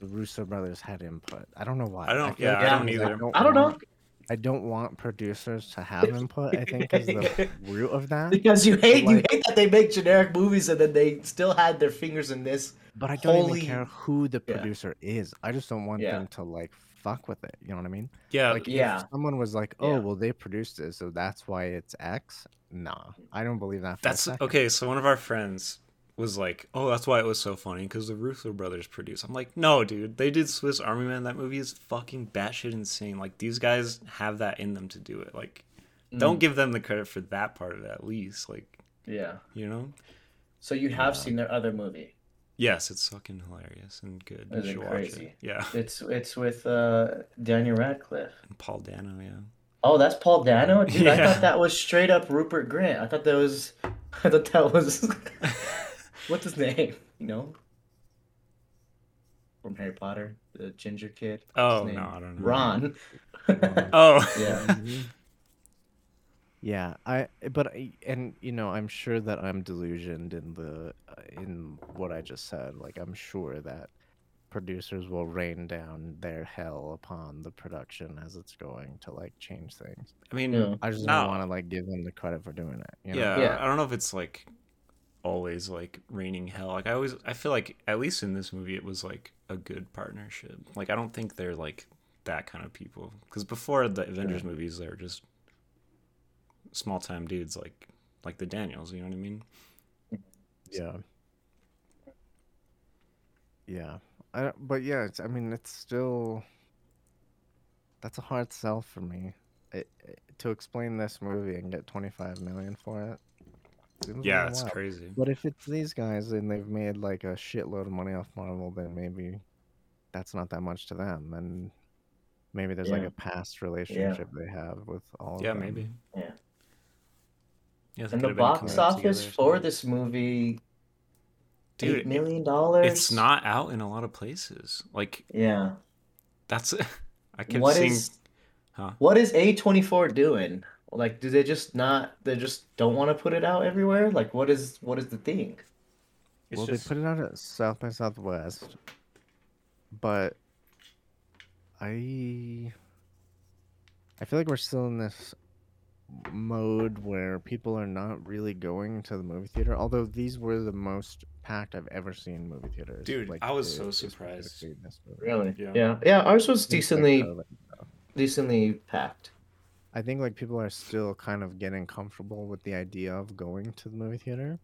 the Russo brothers had input. I don't know why. I don't. I yeah, I don't either. I don't, I don't want, know. I don't want producers to have input. I think is the root of that. Because you hate like, you hate that they make generic movies and then they still had their fingers in this. But I don't holy... even care who the producer yeah. is. I just don't want yeah. them to like fuck with it. You know what I mean? Yeah. Like yeah. if someone was like, "Oh, yeah. well, they produced it, so that's why it's X." Nah, I don't believe that. For that's a okay. So one of our friends was like, oh, that's why it was so funny, because the Russo brothers produced. I'm like, no, dude, they did Swiss Army Man. That movie is fucking batshit insane. Like, these guys have that in them to do it. Like, mm. don't give them the credit for that part of it, at least. Like, yeah, you know? So you have yeah. seen their other movie? Yes, it's fucking hilarious and good. You should crazy. Watch it. Yeah. It's, it's with uh, Daniel Radcliffe. And Paul Dano, yeah. Oh, that's Paul Dano? Dude, yeah. I thought that was straight up Rupert Grint. I thought that was... I thought that was... What's his name? You know? From Harry Potter, the ginger kid. What's oh, no, I don't know. Ron. oh. Yeah. Yeah, I but and you know, I'm sure that I'm delusioned in the in what I just said. Like, I'm sure that producers will rain down their hell upon the production as it's going to like change things. I mean, yeah. I just no. don't want to like give them the credit for doing it. You know? Yeah, yeah. I don't know if it's like always like raining hell. Like I always I feel like at least in this movie it was like a good partnership. Like I don't think they're like that kind of people, because before the Avengers yeah. movies they were just small time dudes like like the Daniels, you know what I mean? Yeah. Yeah. I but yeah, it's, I mean it's still that's a hard sell for me. It, it, to explain this movie and get twenty-five million for it. It yeah, it's crazy. But if it's these guys and they've made like a shitload of money off Marvel, then maybe that's not that much to them, and maybe there's yeah. like a past relationship yeah. they have with all. Yeah, of them. maybe. Yeah. yeah and the box office for this movie, dude, eight million dollars. It's not out in a lot of places. Like, yeah, that's. I kept what seeing. Is, huh. What is A twenty-four doing? Like, do they just not? They just don't want to put it out everywhere. Like, what is what is the thing? It's well, just... they put it out at South by Southwest, but I I feel like we're still in this mode where people are not really going to the movie theater. Although these were the most packed I've ever seen movie theaters. Dude, like, I was so surprised. Really? Yeah. yeah, yeah. Ours was decently decently packed. I think like people are still kind of getting comfortable with the idea of going to the movie theater,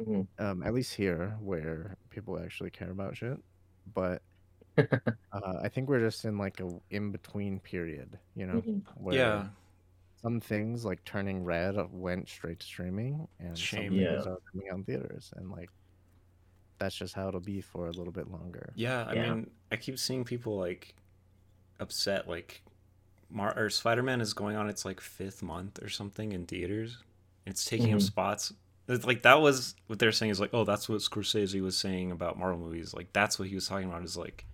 mm-hmm. um, at least here where people actually care about shit. But uh, I think we're just in like a in between period, you know, mm-hmm. where yeah. some things like Turning Red went straight to streaming, and Shame, some things yeah. are coming out in theaters, and like that's just how it'll be for a little bit longer. Yeah, I yeah. mean, I keep seeing people like upset, like. Mar- or Spider-Man is going on its like fifth month or something in theaters. It's taking mm-hmm. up spots. It's like that was what they're saying is like, oh, that's what Scorsese was saying about Marvel movies. Like that's what he was talking about is like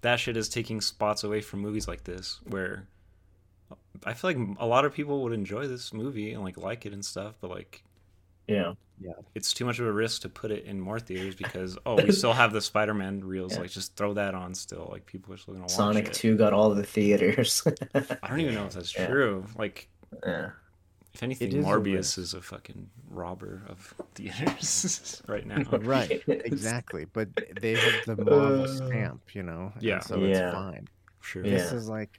that shit is taking spots away from movies like this, where I feel like a lot of people would enjoy this movie and like like it and stuff, but like yeah, yeah, it's too much of a risk to put it in more theaters because oh, we still have the Spider-Man reels. Yeah. Like, just throw that on still. Like, people are still gonna watch Sonic it. Sonic two got all the theaters. I don't even know if that's yeah. true. Like, yeah. if anything, is Morbius is a fucking robber of theaters right now. Right, exactly. But they have the Marvel uh, stamp, you know. Yeah, and so yeah. it's fine. Sure. This yeah. is like.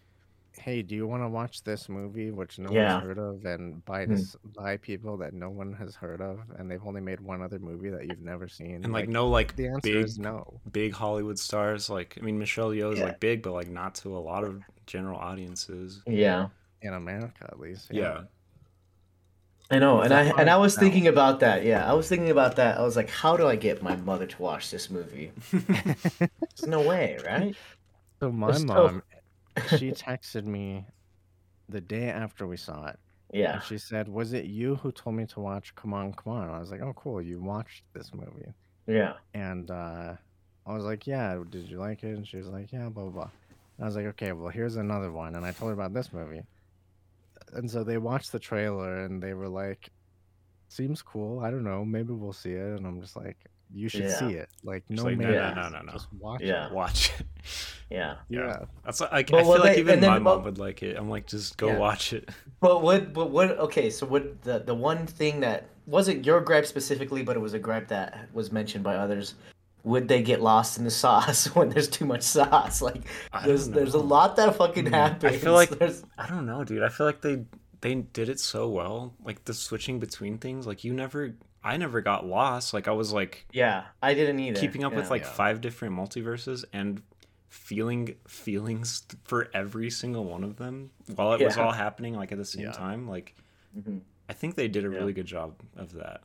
Hey, do you want to watch this movie, which no yeah. one's heard of, and by this, mm. by people that no one has heard of, and they've only made one other movie that you've never seen? And, like, like no, like, the answer big, is no. big Hollywood stars. Like, I mean, Michelle Yeoh is, yeah. like, big, but, like, not to a lot of general audiences. Yeah. In America, at least. Yeah. yeah. I know, and I and I was thinking about that. Yeah, I was thinking about that. I was like, how do I get my mother to watch this movie? There's no way, right? So my There's mom... No... she texted me the day after we saw it. Yeah. And she said, was it you who told me to watch Come On, Come On? And I was like, oh, cool. You watched this movie. Yeah. And uh, I was like, yeah, did you like it? And she was like, yeah, blah, blah, blah. And I was like, okay, well, here's another one. And I told her about this movie. And so they watched the trailer and they were like, seems cool. I don't know. Maybe we'll see it. And I'm just like, you should yeah. see it. Like, no, like, no, no, no, no, no. Just watch yeah. it. Watch it. Yeah. Yeah. yeah. That's like, I, I feel they, like even then, my mom but, would like it. I'm like, just go yeah. watch it. But what, but what, okay, so what, the, the one thing that wasn't your gripe specifically, but it was a gripe that was mentioned by others, would they get lost in the sauce when there's too much sauce? Like, there's there's a lot that fucking yeah. happens. I feel like, there's... I don't know, dude. I feel like they they did it so well. Like, the switching between things, like, you never... I never got lost. Like, I was like, yeah, I didn't either. Keeping up yeah, with like yeah. five different multiverses and feeling feelings for every single one of them while it yeah. was all happening like at the same yeah. time. Like, mm-hmm. I think they did a yeah. really good job of that.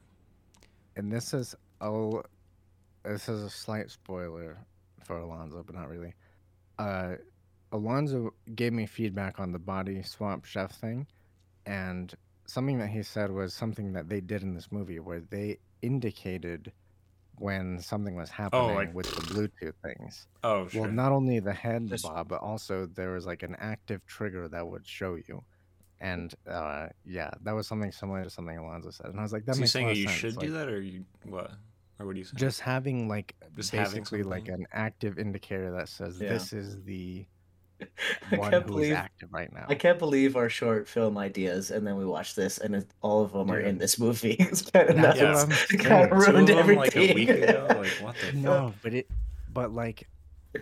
And this is oh, this is a slight spoiler for Alonzo, but not really. Uh, Alonzo gave me feedback on the body swap chef thing, and something that he said was something that they did in this movie where they indicated when something was happening oh, like, with the Bluetooth things. Oh, sure. Well, not only the head Just... bob, but also there was like an active trigger that would show you. And uh, yeah, that was something similar to something Alonzo said. And I was like, that so makes sense. You're saying you sense. should like, do that or you what? Or what do you say? Just having like Just basically having like an active indicator that says yeah. this is the... One I can't believe active right now. I can't believe our short film ideas, and then we watch this, and it, all of them are yeah. in this movie. It's kind of nuts. Kind of ruined everything. Like a week ago. Like, what the no, fuck? but it, but like,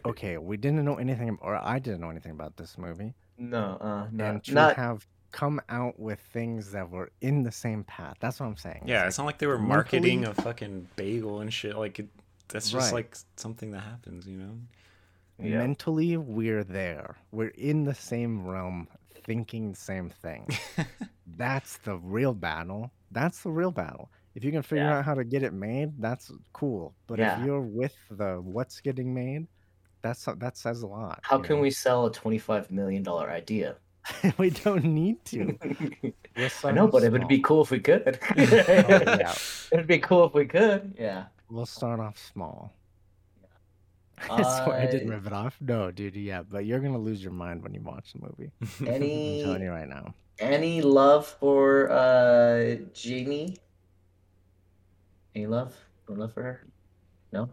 okay, we didn't know anything, or I didn't know anything about this movie. No, uh, no, and to not... have come out with things that were in the same path. That's what I'm saying. Yeah, it's, it's like, not like they were marketing locally... a fucking bagel and shit. Like it, that's just right. like something that happens, you know. Yeah. Mentally, we're there. We're in the same realm, thinking the same thing. That's the real battle. That's the real battle. If you can figure yeah. out how to get it made, that's cool. But yeah. if you're with the what's getting made, that's that says a lot. How can know? we sell a twenty-five million dollars idea? We don't need to. So I know, but small. It would be cool if we could. oh, yeah. It would be cool if we could. Yeah. We'll start off small. I swear uh, I didn't rip it off. No, dude, yeah, but you're gonna lose your mind when you watch the movie. Any, I'm telling you right now. Any love for uh, Jamie? Any love? Any love for her? No.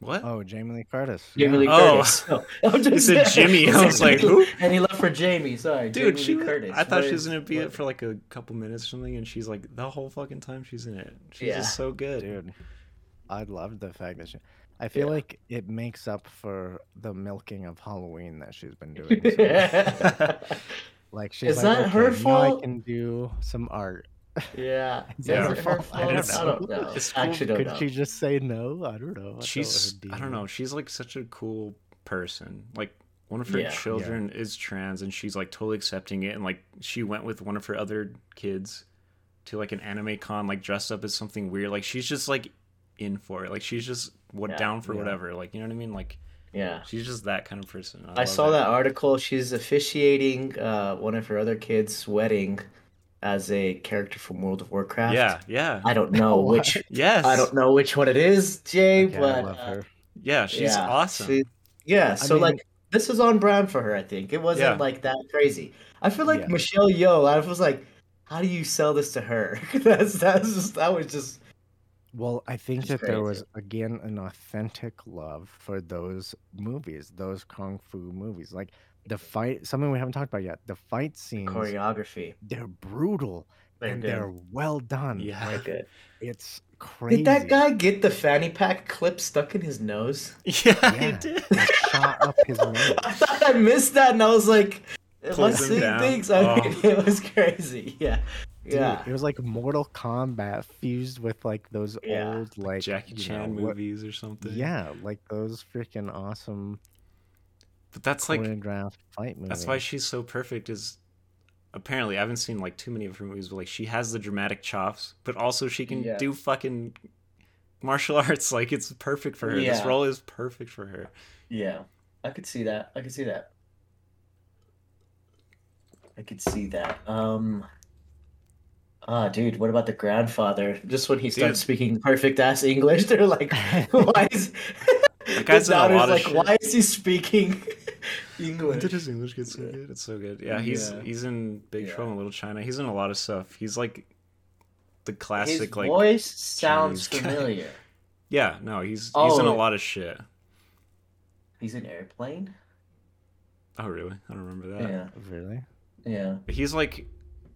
What? Oh, Jamie Lee Curtis. Jamie Lee oh. Curtis. Oh, I'm just said Jimmy. I was like, who? Any love for Jamie? Sorry, dude. Jamie she, Lee Curtis. I thought what she was is, gonna be what? it for like a couple minutes or something, and she's like the whole fucking time she's in it. She's yeah. just so good, dude. I loved the fact that she. I feel yeah. like it makes up for the milking of Halloween that she's been doing. So yeah. Like she's Is like, that okay, her fault? I can do some art. Yeah. Is yeah. that her fault? I don't know. I don't know. I actually don't Could know. she just say no? I don't know. I she's I don't know. She's like such a cool person. Like one of her yeah. children yeah. is trans and she's like totally accepting it, and like she went with one of her other kids to like an anime con, like dressed up as something weird. Like she's just like in for it. Like she's just what yeah, down for yeah. whatever, like, you know what I mean? Like, yeah, she's just that kind of person. I, I saw that. that article. She's officiating uh one of her other kids' wedding as a character from World of Warcraft. Yeah, yeah. I don't know which. Yes, I don't know which one it is, Jay. Okay, but I love her. Uh, yeah, she's yeah, awesome. She, yeah, so I mean, like this was on brand for her. I think it wasn't yeah. like that crazy. I feel like yeah. Michelle Yeoh. I was like, how do you sell this to her? that's that's just that was just. Well, I think That's that crazy. there was, again, an authentic love for those movies, those kung fu movies. Like the fight, something we haven't talked about yet, the fight scenes. The choreography. They're brutal they're and good. they're well done. Yeah. Like, good. It's crazy. Did that guy get the fanny pack clip stuck in his nose? Yeah, yeah he did. It shot up his nose. I thought I missed that and I was like, it must see things. Oh. I mean, it was crazy. Yeah. Dude, yeah, it was like Mortal Kombat fused with like those yeah. old like Jackie Chan know, movies what, or something. Yeah, like those freaking awesome. But that's like choreographed fight movies. That's why she's so perfect. Is apparently I haven't seen like too many of her movies, but like she has the dramatic chops, but also she can yeah. do fucking martial arts. Like it's perfect for her. Yeah. This role is perfect for her. Yeah, I could see that. I could see that. I could see that. Um. Ah, oh, dude, what about the grandfather? Just when he starts dude. speaking perfect-ass English, they're like, why is... the guy's the daughter's like, shit. why is he speaking English? Did his English get so good? It's so good. Yeah, he's yeah. he's in Big yeah. Trouble in Little China. He's in a lot of stuff. He's like the classic, his like... His voice sounds Chinese familiar. Guy. Yeah, no, he's oh, he's in a lot of shit. He's in Airplane? Oh, really? I don't remember that. Yeah. Really? Yeah. He's like...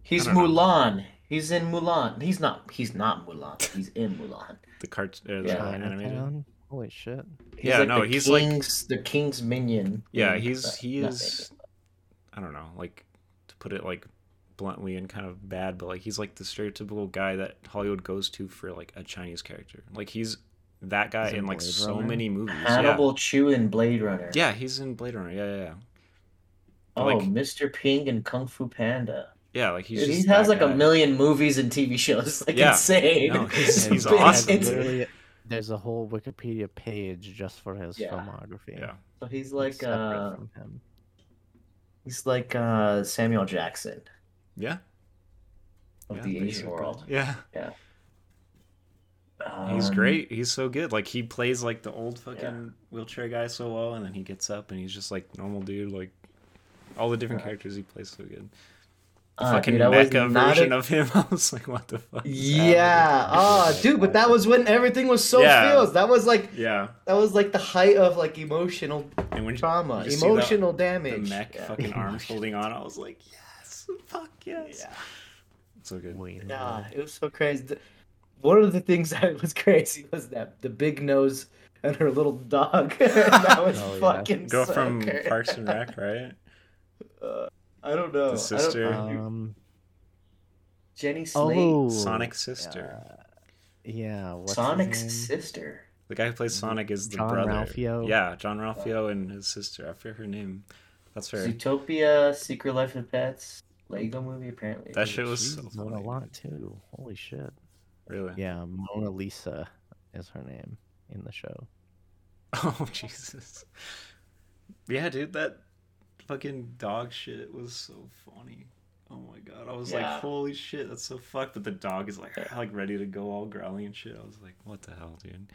He's Mulan. Know. He's in Mulan. He's not He's not Mulan. He's in Mulan. The cartoon... Uh, yeah. Animated. Holy shit. He's yeah, like no, the he's king's, like... The king's minion. Yeah, he's... He is... I don't know, like, to put it, like, bluntly and kind of bad, but, like, he's, like, the stereotypical guy that Hollywood goes to for, like, a Chinese character. Like, he's... That guy in, in like so Runner. many movies. Hannibal yeah. Chew in Blade Runner. Yeah, he's in Blade Runner. Yeah, yeah, yeah. But, oh, like, Mister Ping and Kung Fu Panda. Yeah, like he's. Dude, just he has like guy. a million movies and T V shows. It's like yeah. insane. No, he's, he's awesome. It's... There's a whole Wikipedia page just for his yeah. filmography. Yeah. So he's like. He's, uh, from him. he's like uh, Samuel Jackson. Yeah. Of yeah, the Asian world. Yeah. Yeah. Um, he's great. He's so good. Like, he plays like the old fucking yeah. wheelchair guy so well, and then he gets up and he's just like normal dude. Like, all the different right. characters he plays so good. The uh, fucking dude, mecha version a... of him. I was like, what the fuck? Yeah. Oh, like, dude, but that was when everything was so yeah. feels. That was like yeah. That was like the height of like emotional and when you, trauma, you emotional the, damage. The mech yeah. fucking arms holding on. I was like, yes, fuck yes. Yeah. It's so good. Wait, nah, it was so crazy. One of the things that was crazy was that the big nose and her little dog. That was oh, yeah. fucking Go sucker. from Parks and Rec, right? Uh, I don't know. The sister. Um, Jenny Slate. Oh, Sonic's sister. Uh, yeah. What's Sonic's sister. The guy who plays Sonic is the John brother. Ralphio. Yeah, John Ralphio and his sister. I forget her name. That's her. Zootopia, Secret Life of Pets, Lego movie, apparently. That shit was so funny. A lot, too. Holy shit. Really? Yeah, Mona Lisa is her name in the show. Oh, Jesus. Yeah, dude, that fucking dog shit was so funny. Oh, my God. I was yeah. like, holy shit, that's so fucked. But the dog is, like, like ready to go all growling and shit. I was like, what the hell, dude?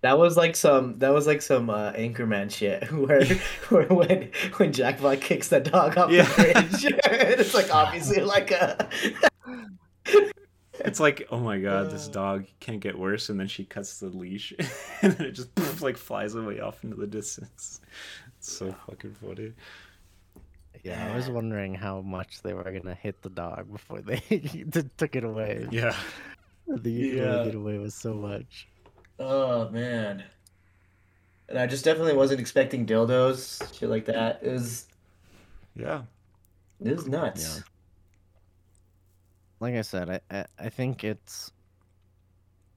That was like some that was like some uh, Anchorman shit where, where when when Jack Black kicks the dog off yeah. the bridge. It's, like, obviously, like, a... It's like, oh my God, this dog can't get worse, and then she cuts the leash, and then it just poof, like flies away off into the distance. It's so yeah. fucking funny. Yeah, I was wondering how much they were gonna hit the dog before they took it away. Yeah, the yeah. get away with so much. Oh man, and I just definitely wasn't expecting dildos, shit like that. It was, yeah, it was nuts. Yeah. Like I said, I, I think it's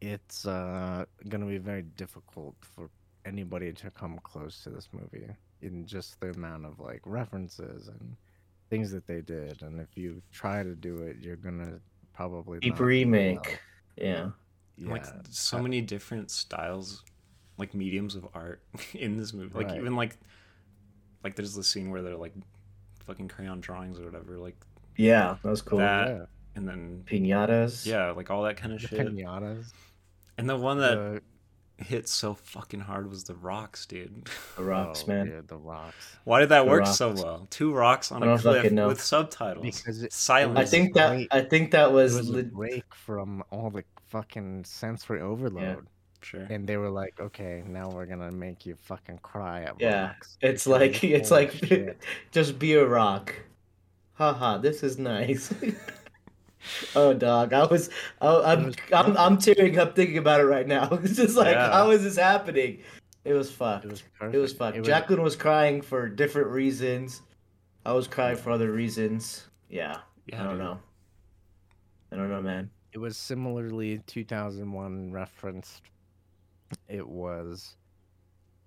it's uh, gonna be very difficult for anybody to come close to this movie in just the amount of like references and things that they did. And if you try to do it, you're gonna probably deep remake. Yeah, yeah. Like so many different styles, like mediums of art in this movie. Like right. even like like there's the scene where they're like fucking crayon drawings or whatever. Like yeah, that was cool. That, yeah. And then piñatas, yeah, like all that kind of the shit. Piñatas, and the one that the... hit so fucking hard was the rocks, dude. The rocks, oh, man. Dude, the rocks. Why did that the work rocks. so well? Two rocks on a cliff with subtitles because it, silence. I think that break. I think that was, was lit... a break from all the fucking sensory overload. Yeah. Sure. And they were like, okay, now we're gonna make you fucking cry at yeah. rocks. Yeah, it's like Holy it's like just be a rock. Haha, this is nice. Oh dog, I was, I, I'm, was I'm, I'm tearing up thinking about it right now. It's just like, yeah. how is this happening? It was fucked. It was perfect. It was fucked. It was... Jacqueline was crying for different reasons. I was crying for other reasons. Yeah, yeah I don't dude. know. I don't know, man. It was similarly two thousand one referenced. It was,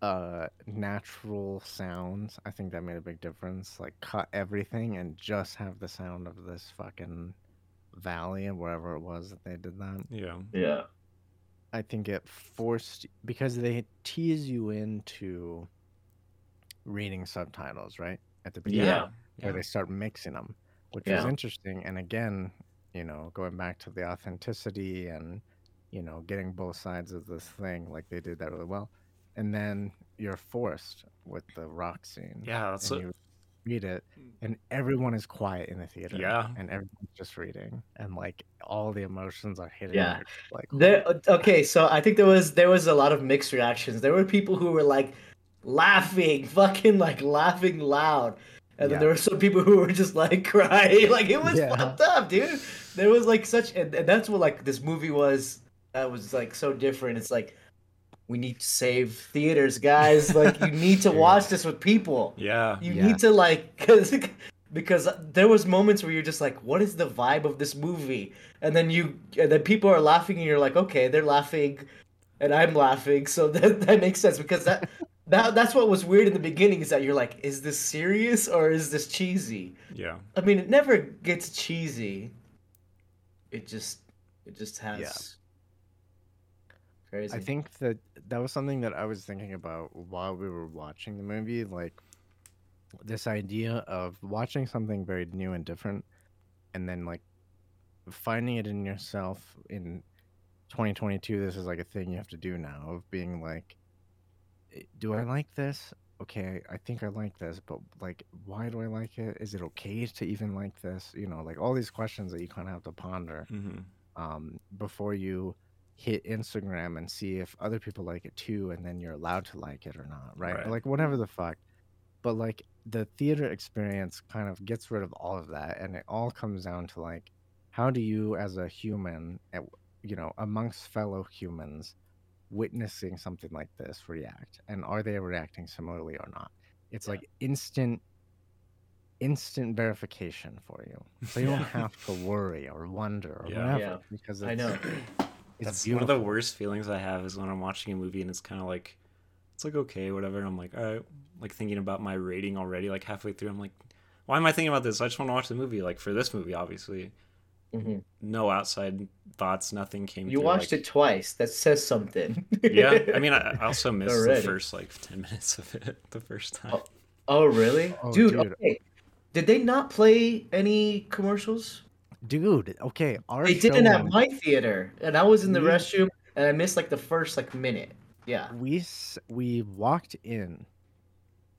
uh, natural sounds. I think that made a big difference. Like cut everything and just have the sound of this fucking. Valley and wherever it was that they did that. Yeah. Yeah. I think it forced because they tease you into reading subtitles, right? At the beginning. Yeah. Where yeah. they start mixing them, which yeah. is interesting. And again, you know, going back to the authenticity and, you know, getting both sides of this thing, like they did that really well. And then you're forced with the rock scene. Yeah. That's it. Read it, and everyone is quiet in the theater. Yeah, and everyone's just reading, and like all the emotions are hitting. Yeah, like there. Okay, so I think there was there was a lot of mixed reactions. There were people who were like laughing, fucking like laughing loud, And yeah. then there were some people who were just like crying, like it was yeah. fucked up, dude. There was like such, and, and that's what like this movie was. That was like so different. It's like we need to save theaters, guys. Like you need to watch this with people. Yeah, you yeah. need to like because because there was moments where you're just like, what is the vibe of this movie? And then you, and then people are laughing, and you're like, okay, they're laughing, and I'm laughing, so that that makes sense because that. That, that's what was weird in the beginning is that you're like, is this serious or is this cheesy? Yeah. I mean, it never gets cheesy. It just, it just has. Yeah. Crazy. I think that that was something that I was thinking about while we were watching the movie. Like this idea of watching something very new and different and then like finding it in yourself in twenty twenty-two. This is like a thing you have to do now of being like, do I like this? Okay, I think I like this, but like, why do I like it? Is it okay to even like this? You know, like all these questions that you kind of have to ponder mm-hmm. um, before you hit Instagram and see if other people like it too, and then you're allowed to like it or not, right? right. Like whatever the fuck. But like the theater experience kind of gets rid of all of that, and it all comes down to like, how do you as a human, you know, amongst fellow humans, witnessing something like this react, and are they reacting similarly or not? It's yeah. like instant instant verification for you, so you yeah. don't have to worry or wonder or yeah. whatever yeah. because it's, I know it's that's beautiful. One of the worst feelings I have is when I'm watching a movie and it's kind of like it's like okay whatever, and I'm like all right, like thinking about my rating already, like halfway through I'm like, why am I thinking about this? I just want to watch the movie, like for this movie obviously. Mm-hmm. No outside thoughts, nothing came you through, watched like... it twice, that says something. yeah I mean I also missed Already. the first like ten minutes of it the first time. oh, oh really oh, dude, dude. Okay. Did they not play any commercials, dude? Okay, our they didn't at my theater, and I was in the we... restroom and I missed like the first like minute. Yeah, we we walked in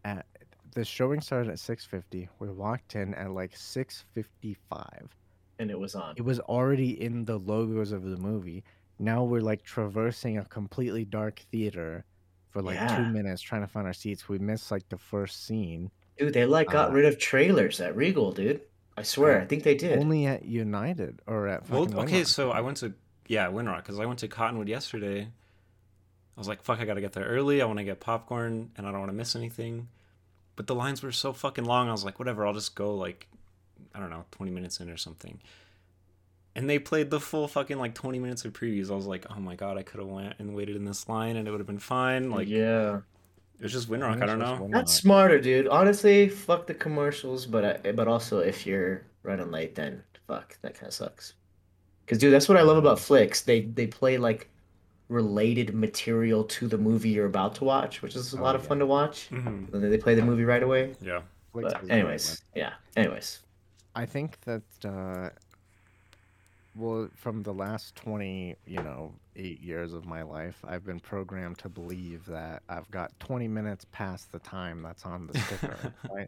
at the showing started at six fifty. We walked in at like six fifty-five and it was on. It was already in the logos of the movie. Now we're like traversing a completely dark theater for like yeah. two minutes trying to find our seats. We missed like the first scene. Dude, they like got uh, rid of trailers at Regal, dude. I swear, uh, I think they did. Only at United or at fucking well, okay, Winrock. So I went to yeah, Winrock because I went to Cottonwood yesterday. I was like, fuck, I gotta get there early. I want to get popcorn and I don't want to miss anything. But the lines were so fucking long. I was like, whatever, I'll just go like. I don't know, twenty minutes in or something. And they played the full fucking like twenty minutes of previews. I was like, oh my God, I could have went and waited in this line and it would have been fine. Like, yeah, it was just Winrock. I don't know. That's smarter, dude. Honestly, fuck the commercials. But, I, but also if you're running late, then fuck, that kind of sucks. Cause dude, that's what I love about flicks. They, they play like related material to the movie you're about to watch, which is a oh, lot of yeah. fun to watch. Mm-hmm. And then they play the movie right away. Yeah. But anyways. Yeah. Anyways. I think that, uh, well, from the last twenty, you know, eight years of my life, I've been programmed to believe that I've got twenty minutes past the time that's on the sticker, right?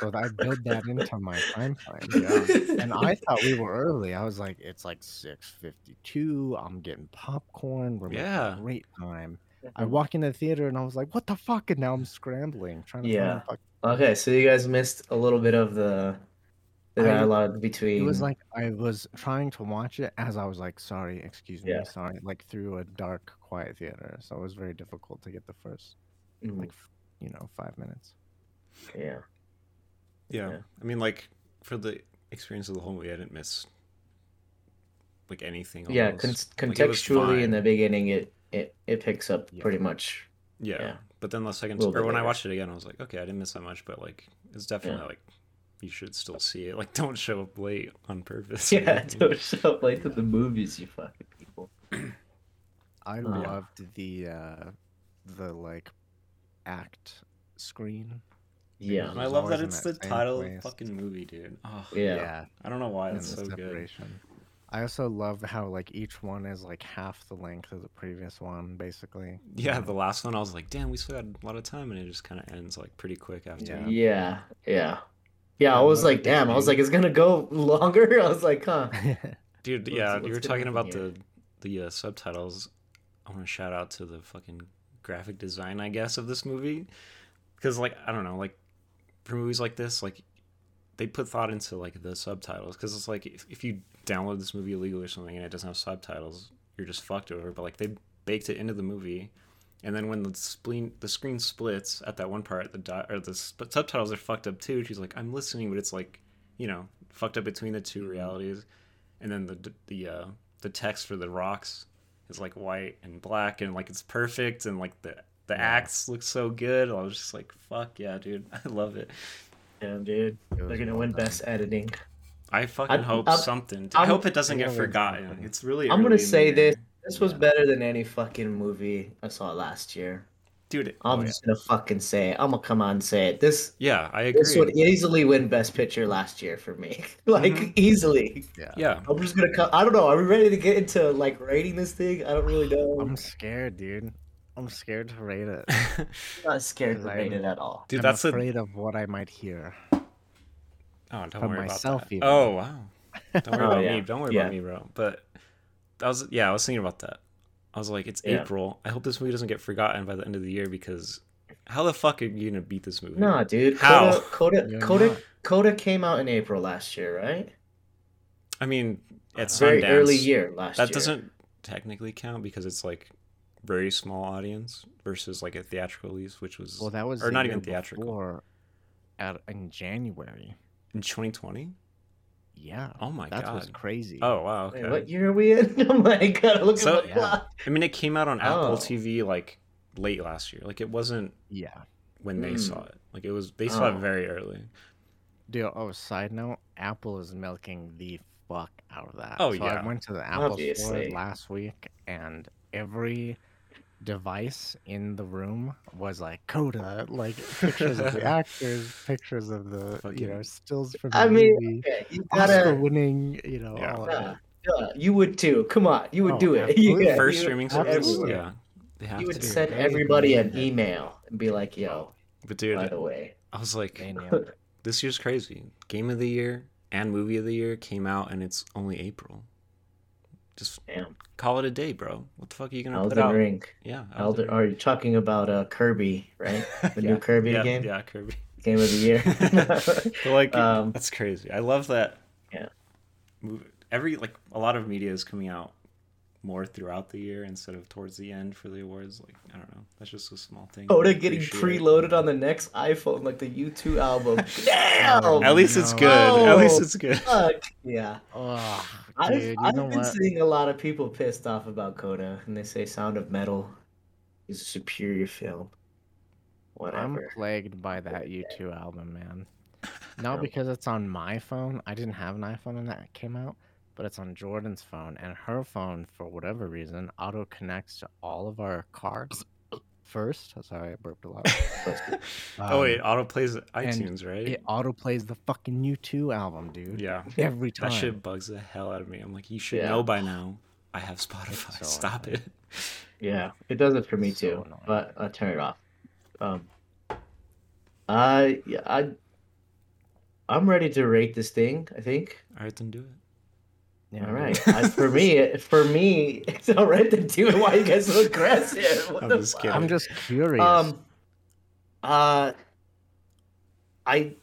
So I built that into my time frame, yeah. And I thought we were early. I was like, it's like six fifty-two. I'm getting popcorn. We're yeah. making a great time. I walk into the theater and I was like, what the fuck? And now I'm scrambling, trying to yeah. find a fucking... Okay, so you guys missed a little bit of the... The dialogue I, between. It was like I was trying to watch it as I was like, sorry, excuse me, yeah. sorry, like through a dark, quiet theater. So it was very difficult to get the first, mm-hmm. like, you know, five minutes. Yeah. yeah. Yeah. I mean, like, for the experience of the whole movie, I didn't miss, like, anything. Almost. Yeah, con- contextually like, in the beginning, it, it, it picks up yeah. pretty much. Yeah. yeah. But then the second, or when later. I watched it again, I was like, okay, I didn't miss that much, but, like, it's definitely yeah. like. You should still see it. Like, don't show up late on purpose. Yeah, don't show up late yeah. to the movies, you fucking people. I oh, loved yeah. the, uh, the, like, act screen. Yeah. And I love that it's that the title place. Of the fucking movie, dude. Oh, yeah. yeah. I don't know why it's so separation. Good. I also love how, like, each one is, like, half the length of the previous one, basically. Yeah, the last one, I was like, damn, we still had a lot of time, and it just kind of ends, like, pretty quick after that. Yeah, yeah. yeah. Yeah, I was like, damn. I was like, it's gonna go longer. I was like, huh. Dude, yeah, you were talking about the the uh, subtitles. I want to shout out to the fucking graphic design, I guess, of this movie, because like I don't know, like for movies like this, like, they put thought into, like, the subtitles, because it's like, if, if you download this movie illegally or something and it doesn't have subtitles, you're just fucked over. But, like, they baked it into the movie, and then when the spleen the screen splits at that one part, the di- or the sp- subtitles are fucked up too. She's like, I'm listening, but it's like, you know, fucked up between the two realities. And then the the uh, the text for the rocks is like white and black, and like it's perfect, and like the the yeah. acts look so good. I was just like, fuck yeah, dude, I love it. Damn, dude, they're gonna win best editing. I fucking I, hope I, something. I, I hope it doesn't get forgotten. Something. It's really. I'm gonna say this. This was yeah. better than any fucking movie I saw last year. Dude, I'm oh, just yeah. gonna fucking say it. I'm gonna come on and say it. This Yeah, I agree. This would easily win Best Picture last year for me. Like mm-hmm. easily. Yeah. yeah. I'm just gonna come I don't know. Are we ready to get into like rating this thing? I don't really know. I'm scared, dude. I'm scared to rate it. I'm not scared to rate it at all. Dude, I'm that's afraid a... of what I might hear. Oh, don't worry myself, about that. Even. Oh wow. Don't worry oh, about yeah. me. Don't worry yeah. about me, bro. But I was yeah, I was thinking about that. I was like, it's yeah. April. I hope this movie doesn't get forgotten by the end of the year, because how the fuck are you gonna beat this movie? Nah, dude. How Coda Coda Coda, Coda came out in April last year, right? I mean, it's very Sundance, early year last that year. That doesn't technically count because it's like very small audience versus like a theatrical release, which was well, that was or not even theatrical or out in January in twenty twenty. Yeah. Oh my god. That was crazy. Oh wow. Okay. Wait, what year are we in? Oh my god. Look so, at my clock. Yeah. I mean, it came out on oh. Apple T V like late last year. Like it wasn't. Yeah. When mm. they saw it, like it was they saw oh. it very early. Dude. Oh, side note, Apple is milking the fuck out of that. Oh so yeah. I went to the Apple Obviously. store last week, and every device in the room was like Coda, like pictures of the actors, pictures of the Fuck you yeah. know stills from the I mean, movie, okay, you gotta... Oscar winning, you know. Yeah. All yeah. Yeah. You would too. Come on, you would oh, do it. Yeah. First you streaming service, yeah. They have you would to. Send everybody an email and be like, "Yo, but dude, by the way, I was like, this year's crazy. Game of the year and movie of the year came out, and it's only April." Just Damn. Call it a day, bro. What the fuck are you gonna Elden put out? Ring. Yeah, Elden. Elden. Are you talking about uh, Kirby, right? The yeah. new Kirby yeah, game. Yeah, Kirby. Game of the year. Like um, that's crazy. I love that. Yeah. Movie. Every like a lot of media is coming out more throughout the year instead of towards the end for the awards. Like I don't know. That's just a small thing. Coda getting preloaded on the next iPhone, like the U two album. Damn. Oh, At least no. it's good. Oh, At least it's good. Fuck yeah. Oh. Dude, I've, you I've know been what? seeing a lot of people pissed off about Coda, and they say Sound of Metal is a superior film. Whatever. I'm plagued by that U two album, man. Not because it's on my phone. I didn't have an iPhone when that came out, but it's on Jordan's phone, and her phone, for whatever reason, auto connects to all of our cards first. Sorry, I burped a lot. um, oh, it auto plays iTunes, right? It auto plays the fucking U two album, dude. Yeah. Every time. That shit bugs the hell out of me. I'm like, you should yeah. know by now. I have Spotify. So Stop annoying. it. Yeah, it does it for me so too, annoying. But I turn it off. Um, I yeah I. I'm ready to rate this thing. I think. All right, then do it. Yeah. All right. I, for me, for me, it's all right to do it. Why you guys so aggressive? What I'm the just kidding. I'm just curious. Um. Uh. I,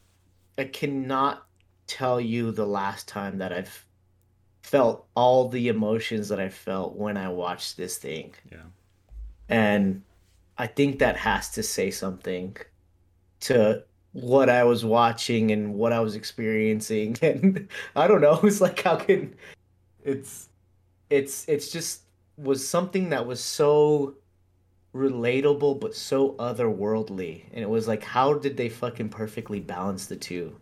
I cannot tell you the last time that I've felt all the emotions that I felt when I watched this thing. Yeah. And I think that has to say something to what I was watching and what I was experiencing. And I don't know, it's like, how can it's it's it's just was something that was so relatable but so otherworldly, and it was like, how did they fucking perfectly balance the two?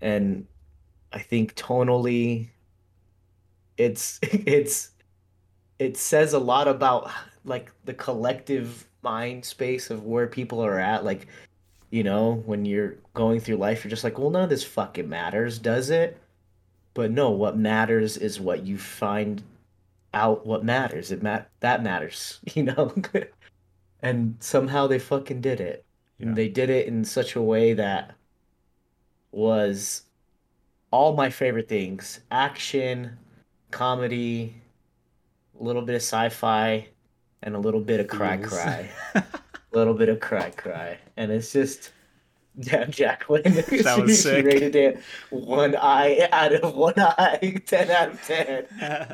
And I think tonally it's it's it says a lot about like the collective mind space of where people are at. Like, you know, when you're going through life, you're just like, well, none of this fucking matters, does it? But no, what matters is what you find out what matters. It ma- that matters, you know? And somehow they fucking did it. Yeah. And they did it in such a way that was all my favorite things. Action, comedy, a little bit of sci-fi, and a little bit of cry-cry. Cry. Little bit of cry cry, and it's just Yeah, Jacqueline. That was she, sick. She rated it one eye out of one eye, ten out of ten.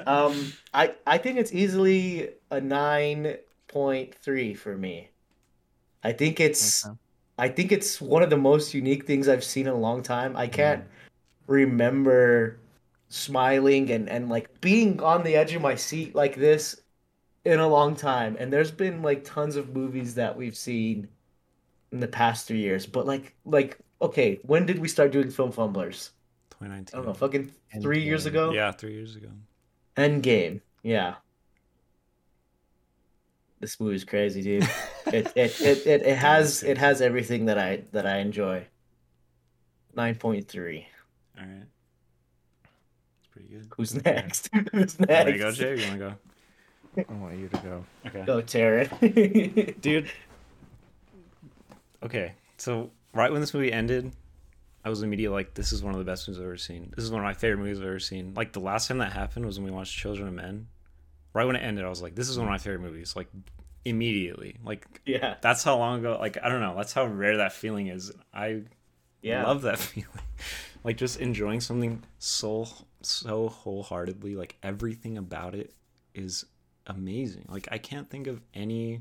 um, I I think it's easily a nine point three for me. I think it's okay. I think it's one of the most unique things I've seen in a long time. I can't mm. remember smiling and, and like being on the edge of my seat like this in a long time. And there's been like tons of movies that we've seen in the past three years. But like like okay, when did we start doing Film Fumblers? twenty nineteen I don't know, fucking Endgame. three years ago? Yeah, three years ago. Endgame. Yeah. This movie's crazy, dude. It it, it, it it has it has everything that I that I enjoy. Nine point three. All right. That's pretty good. Who's next? Who's next? You wanna go, Jay? Or you wanna go? I want you to go. Okay. Go, Taryn. Dude. Okay, so right when this movie ended, I was immediately like, "This is one of the best movies I've ever seen. This is one of my favorite movies I've ever seen." Like the last time that happened was when we watched Children of Men. Right when it ended, I was like, this is one of my favorite movies, like, immediately. Like, yeah, that's how long ago, like, I don't know, that's how rare that feeling is. I yeah. love that feeling. Like, just enjoying something so, so wholeheartedly, like, everything about it is amazing. Like, I can't think of any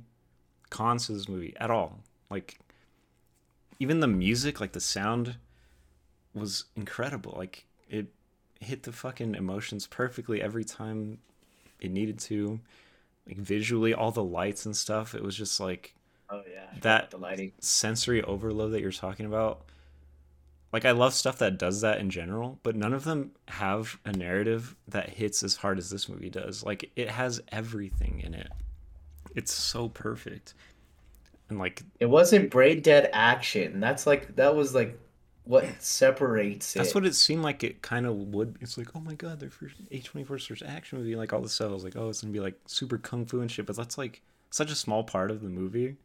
cons to this movie at all. Like, even the music, like, the sound was incredible. Like, it hit the fucking emotions perfectly every time it needed to. Like visually, all the lights and stuff, it was just like, oh yeah, that the lighting sensory overload that you're talking about. Like, I love stuff that does that in general, but none of them have a narrative that hits as hard as this movie does. Like, it has everything in it. It's so perfect. And like, it wasn't brain dead action. That's like, that was like what separates it. That's what it seemed like it kind of would. It's like, oh my god, their first A twenty-four's first action movie, like all the stuff. I was like, oh, it's gonna be like super kung fu and shit, but that's like such a small part of the movie.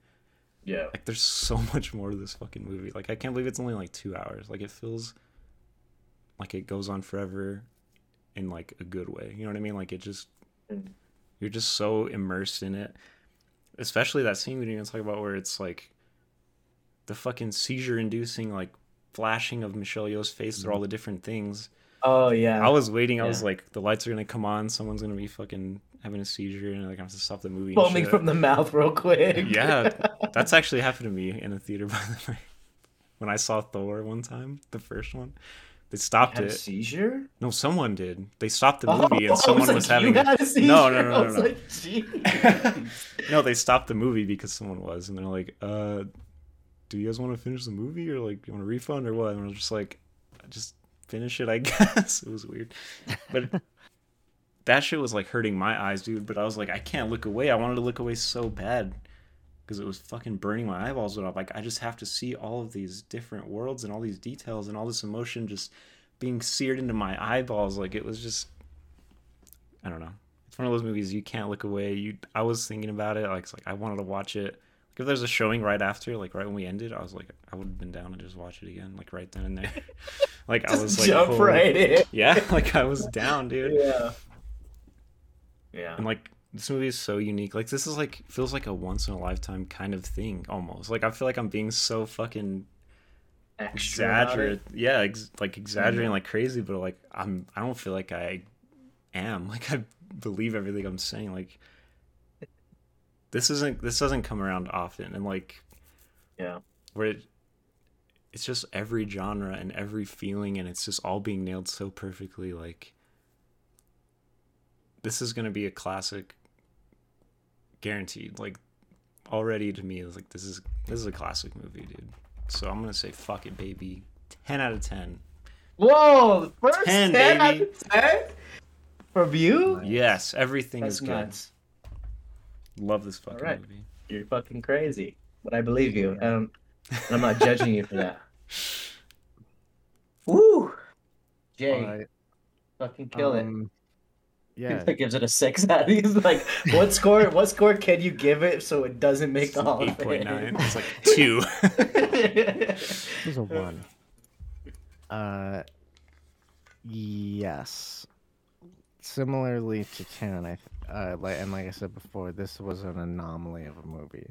Yeah, like there's so much more to this fucking movie. Like, I can't believe it's only like two hours. Like, it feels like it goes on forever in like a good way, you know what I mean? Like, it just, you're just so immersed in it, especially that scene we didn't even talk about where it's like the fucking seizure inducing like flashing of Michelle Yeoh's face through all the different things. Oh yeah, I was waiting. I yeah. was like, the lights are gonna come on, someone's gonna be fucking having a seizure, and like, I have to stop the movie. Foaming from the mouth, real quick. Yeah, that's actually happened to me in a theater, by the way. When I saw Thor one time, the first one, they stopped it. A seizure? No, someone did. They stopped the movie, oh, and someone was, like, was having. You had a seizure? No, no, no, no, no. I was like, jeez. No, they stopped the movie because someone was, and they're like, uh. do you guys want to finish the movie, or like you want a refund or what? And I was just like, just finish it, I guess. It was weird, but that shit was like hurting my eyes, dude. But I was like, I can't look away. I wanted to look away so bad because it was fucking burning my eyeballs up. Like, I just have to see all of these different worlds and all these details and all this emotion just being seared into my eyeballs. Like, it was just, I don't know. It's one of those movies you can't look away. You, I was thinking about it. Like, it's like I wanted to watch it. If there's a showing right after, like right when we ended, I was like, I would have been down to just watch it again, like right then and there. Like, just I was like, jump right in. Yeah, like I was down, dude. Yeah. Yeah. And like, this movie is so unique. Like, this is like, feels like a once in a lifetime kind of thing almost. Like, I feel like I'm being so fucking exaggerated. Yeah, ex- like exaggerating mm-hmm. like crazy, but like I'm, I don't feel like I am. Like, I believe everything I'm saying. Like, This isn't. This doesn't come around often, and like, yeah, where it, it's just every genre and every feeling, and it's just all being nailed so perfectly. Like, this is gonna be a classic, guaranteed. Like, already to me, it's like this is this is a classic movie, dude. So I'm gonna say, fuck it, baby, ten out of ten. Whoa, first ten, ten out of ten from you? Yes, everything That's is good. Nuts. Love this fucking right. movie. You're fucking crazy, but I believe you. Um, and I'm not judging you for that. Woo! Jay, right. fucking kill um, it. Yeah, he gives it a six out. He's like, what score? What score can you give it so it doesn't make it's the Hall of Fame? eight point nine It's like two. It was a one. Uh, yes. Similarly to Ken, I. Th- Uh, like, and like I said before, this was an anomaly of a movie.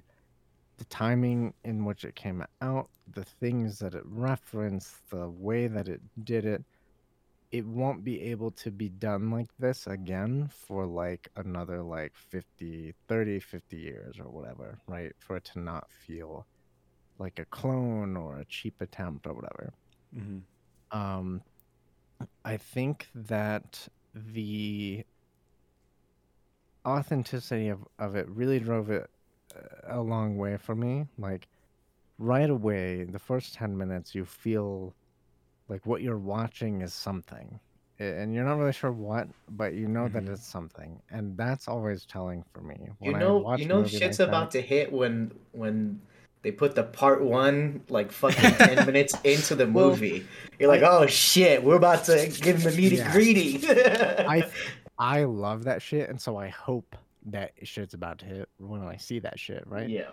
the timing in which it came out, the things that it referenced, the way that it did it, it won't be able to be done like this again for like another like fifty, thirty, fifty years or whatever, right? For it to not feel like a clone or a cheap attempt or whatever. Mm-hmm. Um, I think that the authenticity of, of it really drove it a long way for me. Like right away, the first ten minutes, you feel like what you're watching is something, and you're not really sure what, but you know mm-hmm. that it's something, and that's always telling for me. When you know, I watch you know, shit's like about that, to hit when when. They put the part one, like, fucking ten minutes into the movie. Well, you're like, oh, shit, we're about to give him the meaty-greedy. Yeah. I I love that shit, and so I hope that shit's about to hit when I see that shit, right? Yeah.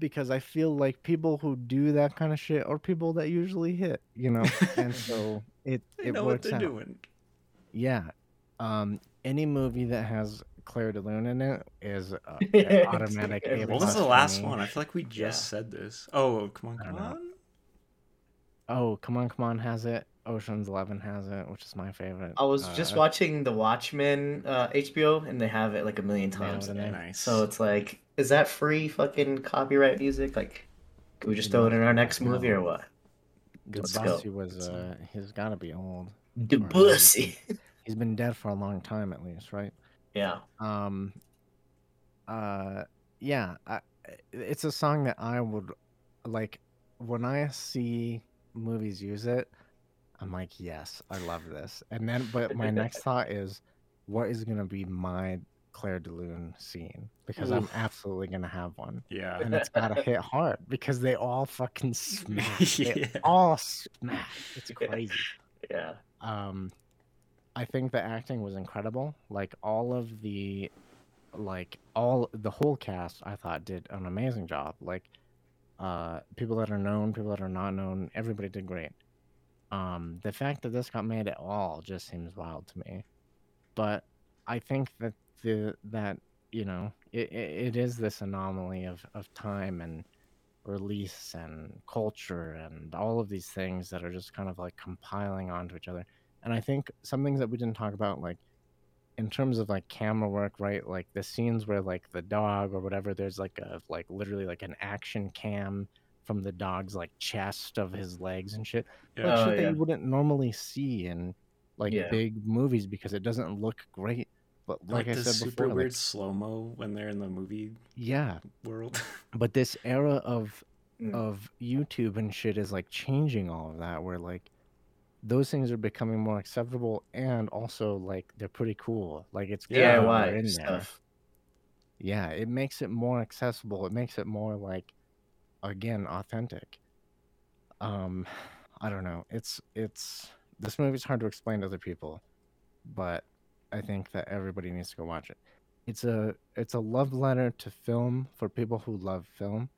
Because I feel like people who do that kind of shit are people that usually hit, you know? And so it, it know works out. They know what they're doing. Yeah. Um, any movie that has Claire de Lune in it is uh, an automatic. What was the last one? I feel like we just yeah. said this. Oh, come on, come on. Oh, come on, come on has it. Ocean's Eleven has it, which is my favorite. I was uh, just watching The Watchmen uh, H B O, and they have it like a million times. Yeah, nice. So it's like, is that free fucking copyright music? Like, can we just throw it in our next movie or what? Debussy was. Uh, he's gotta be old. Debussy. He's been dead for a long time, at least, right? Yeah. Um. Uh. Yeah. I, it's a song that I would like when I see movies use it. I'm like, yes, I love this. And then, but my next thought is, what is gonna be my Claire de Lune scene? Because Ooh. I'm absolutely gonna have one. Yeah. And it's gotta hit hard because they all fucking smash. Yeah. They all smash. It's crazy. Yeah. Um. I think the acting was incredible. Like all of the, like all the whole cast, I thought did an amazing job. Like, uh, people that are known, people that are not known, everybody did great. Um, the fact that this got made at all just seems wild to me. But I think that the that you know it it, it is this anomaly of, of time and release and culture and all of these things that are just kind of like compiling onto each other. And I think some things that we didn't talk about, like, in terms of, like, camera work, right? Like, the scenes where, like, the dog or whatever, there's, like, a, like, literally, like, an action cam from the dog's, like, chest of his legs and shit. Yeah. Like, shit oh, yeah. that you wouldn't normally see in, like, yeah. big movies because it doesn't look great. But like, like I said super before, weird like, slow-mo when they're in the movie yeah. world. But this era of mm. of YouTube and shit is, like, changing all of that where, like, those things are becoming more acceptable, and also like they're pretty cool. Like it's yeah, why in stuff. There. Yeah, it makes it more accessible. It makes it more like, again, authentic. Um, I don't know. It's it's this movie's hard to explain to other people, but I think that everybody needs to go watch it. It's a it's a love letter to film for people who love film.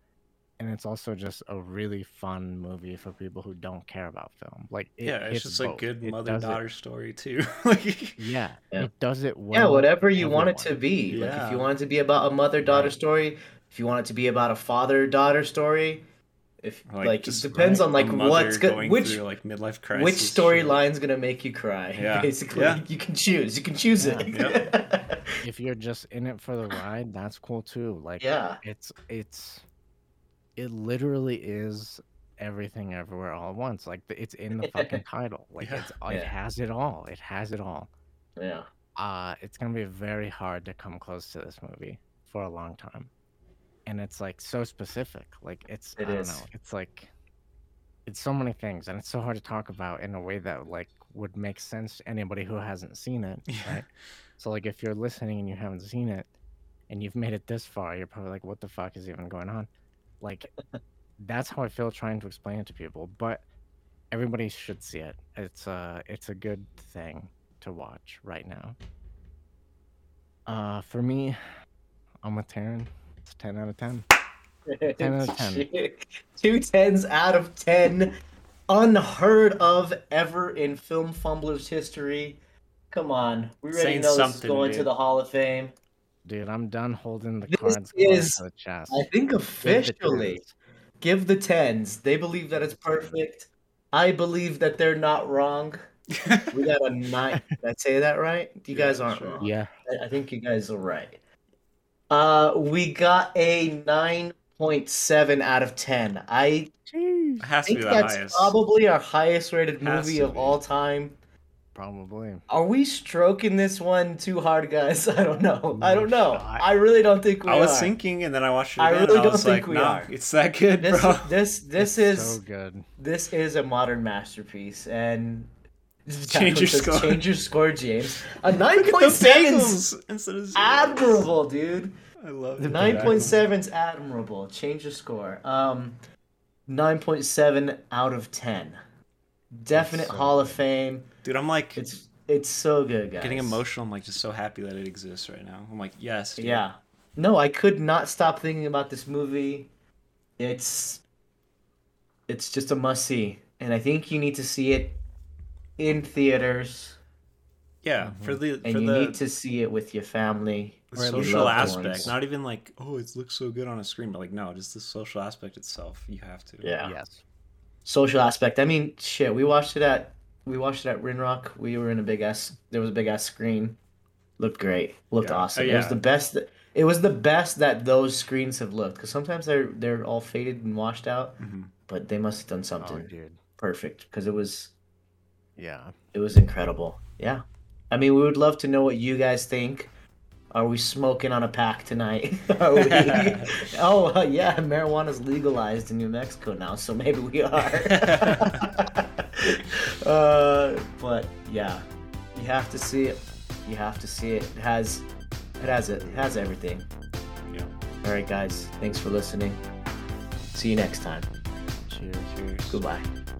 And it's also just a really fun movie for people who don't care about film. Like, it yeah, it's just both. A good mother-daughter story too. like, yeah, yeah, it does it well. Yeah, whatever you want it to be. Yeah. Like, if you want it to be about a mother-daughter right. story, if you want it to be about a father-daughter story, if like, like it depends right, on like what's go- going which through, like midlife crisis. Which storyline's gonna make you cry? Yeah. Basically, yeah. you can choose. You can choose yeah. it. Yep. If you're just in it for the ride, that's cool too. Like, yeah, it's it's. It literally is Everything Everywhere All at Once. Like it's in the fucking title. Like yeah. it's yeah. it has it all. It has it all. Yeah. Uh it's gonna be very hard to come close to this movie for a long time. And it's like so specific. Like it's it I is. don't know. It's like it's so many things, and it's so hard to talk about in a way that like would make sense to anybody who hasn't seen it. Yeah. Right. So like if you're listening and you haven't seen it and you've made it this far, you're probably like, what the fuck is even going on? Like, that's how I feel trying to explain it to people. But everybody should see it. It's a, it's a good thing to watch right now. Uh, for me, I'm with Taryn. It's ten out of ten. ten out of ten. Two tens out of ten. Unheard of ever in Film Fumblers history. Come on. We already Saying know this is going dude. to the Hall of Fame. Dude, I'm done holding the this cards is, to the chest. I think officially, give the, give the tens. They believe that it's perfect. I believe that they're not wrong. We got a nine. Did I say that right? You yeah, guys aren't sure. wrong. Yeah. I, I think you guys are right. Uh, we got a nine point seven out of ten. I Jeez. think that's highest. probably our highest rated movie of be. all time. Probably. Are we stroking this one too hard, guys? I don't know. I don't know. I really don't think we are. I was are. thinking, and then I watched it again, I really and I don't was think like, we nah, are. It's that good, this, bro. This this it's is so good. This is a modern masterpiece, and change your score. Change your score, James. A nine point seven admirable, dude. I love it. nine point seven's admirable. Change your score. Um, nine point seven out of ten. Definite so Hall good. of Fame. Dude, I'm like, it's it's so good, guys. Getting emotional. I'm like, just so happy that it exists right now. I'm like, yes. Dude. Yeah. No, I could not stop thinking about this movie. It's it's just a must see, and I think you need to see it in theaters. Yeah, mm-hmm. for the for and you the, need to see it with your family. The social aspect, ones. Not even like, oh, it looks so good on a screen, but like, no, just the social aspect itself. You have to. Yeah. Yes. Social aspect. I mean, shit. We watched it at. We watched it at Rinrock. We were in a big ass. There was a big ass screen. Looked great. Looked yeah. awesome. Oh, yeah. It was the best. It was the best that those screens have looked. Because sometimes they're they're all faded and washed out. Mm-hmm. But they must have done something oh, perfect. Because it was. Yeah. It was incredible. Yeah. I mean, we would love to know what you guys think. Are we smoking on a pack tonight? Are we? oh uh, yeah, marijuana's legalized in New Mexico now, so maybe we are. Uh, but yeah, you have to see it. You have to see it. It has, it has it. It has everything. Yeah. All right, guys. Thanks for listening. See you next time. Cheers. Cheers. Goodbye.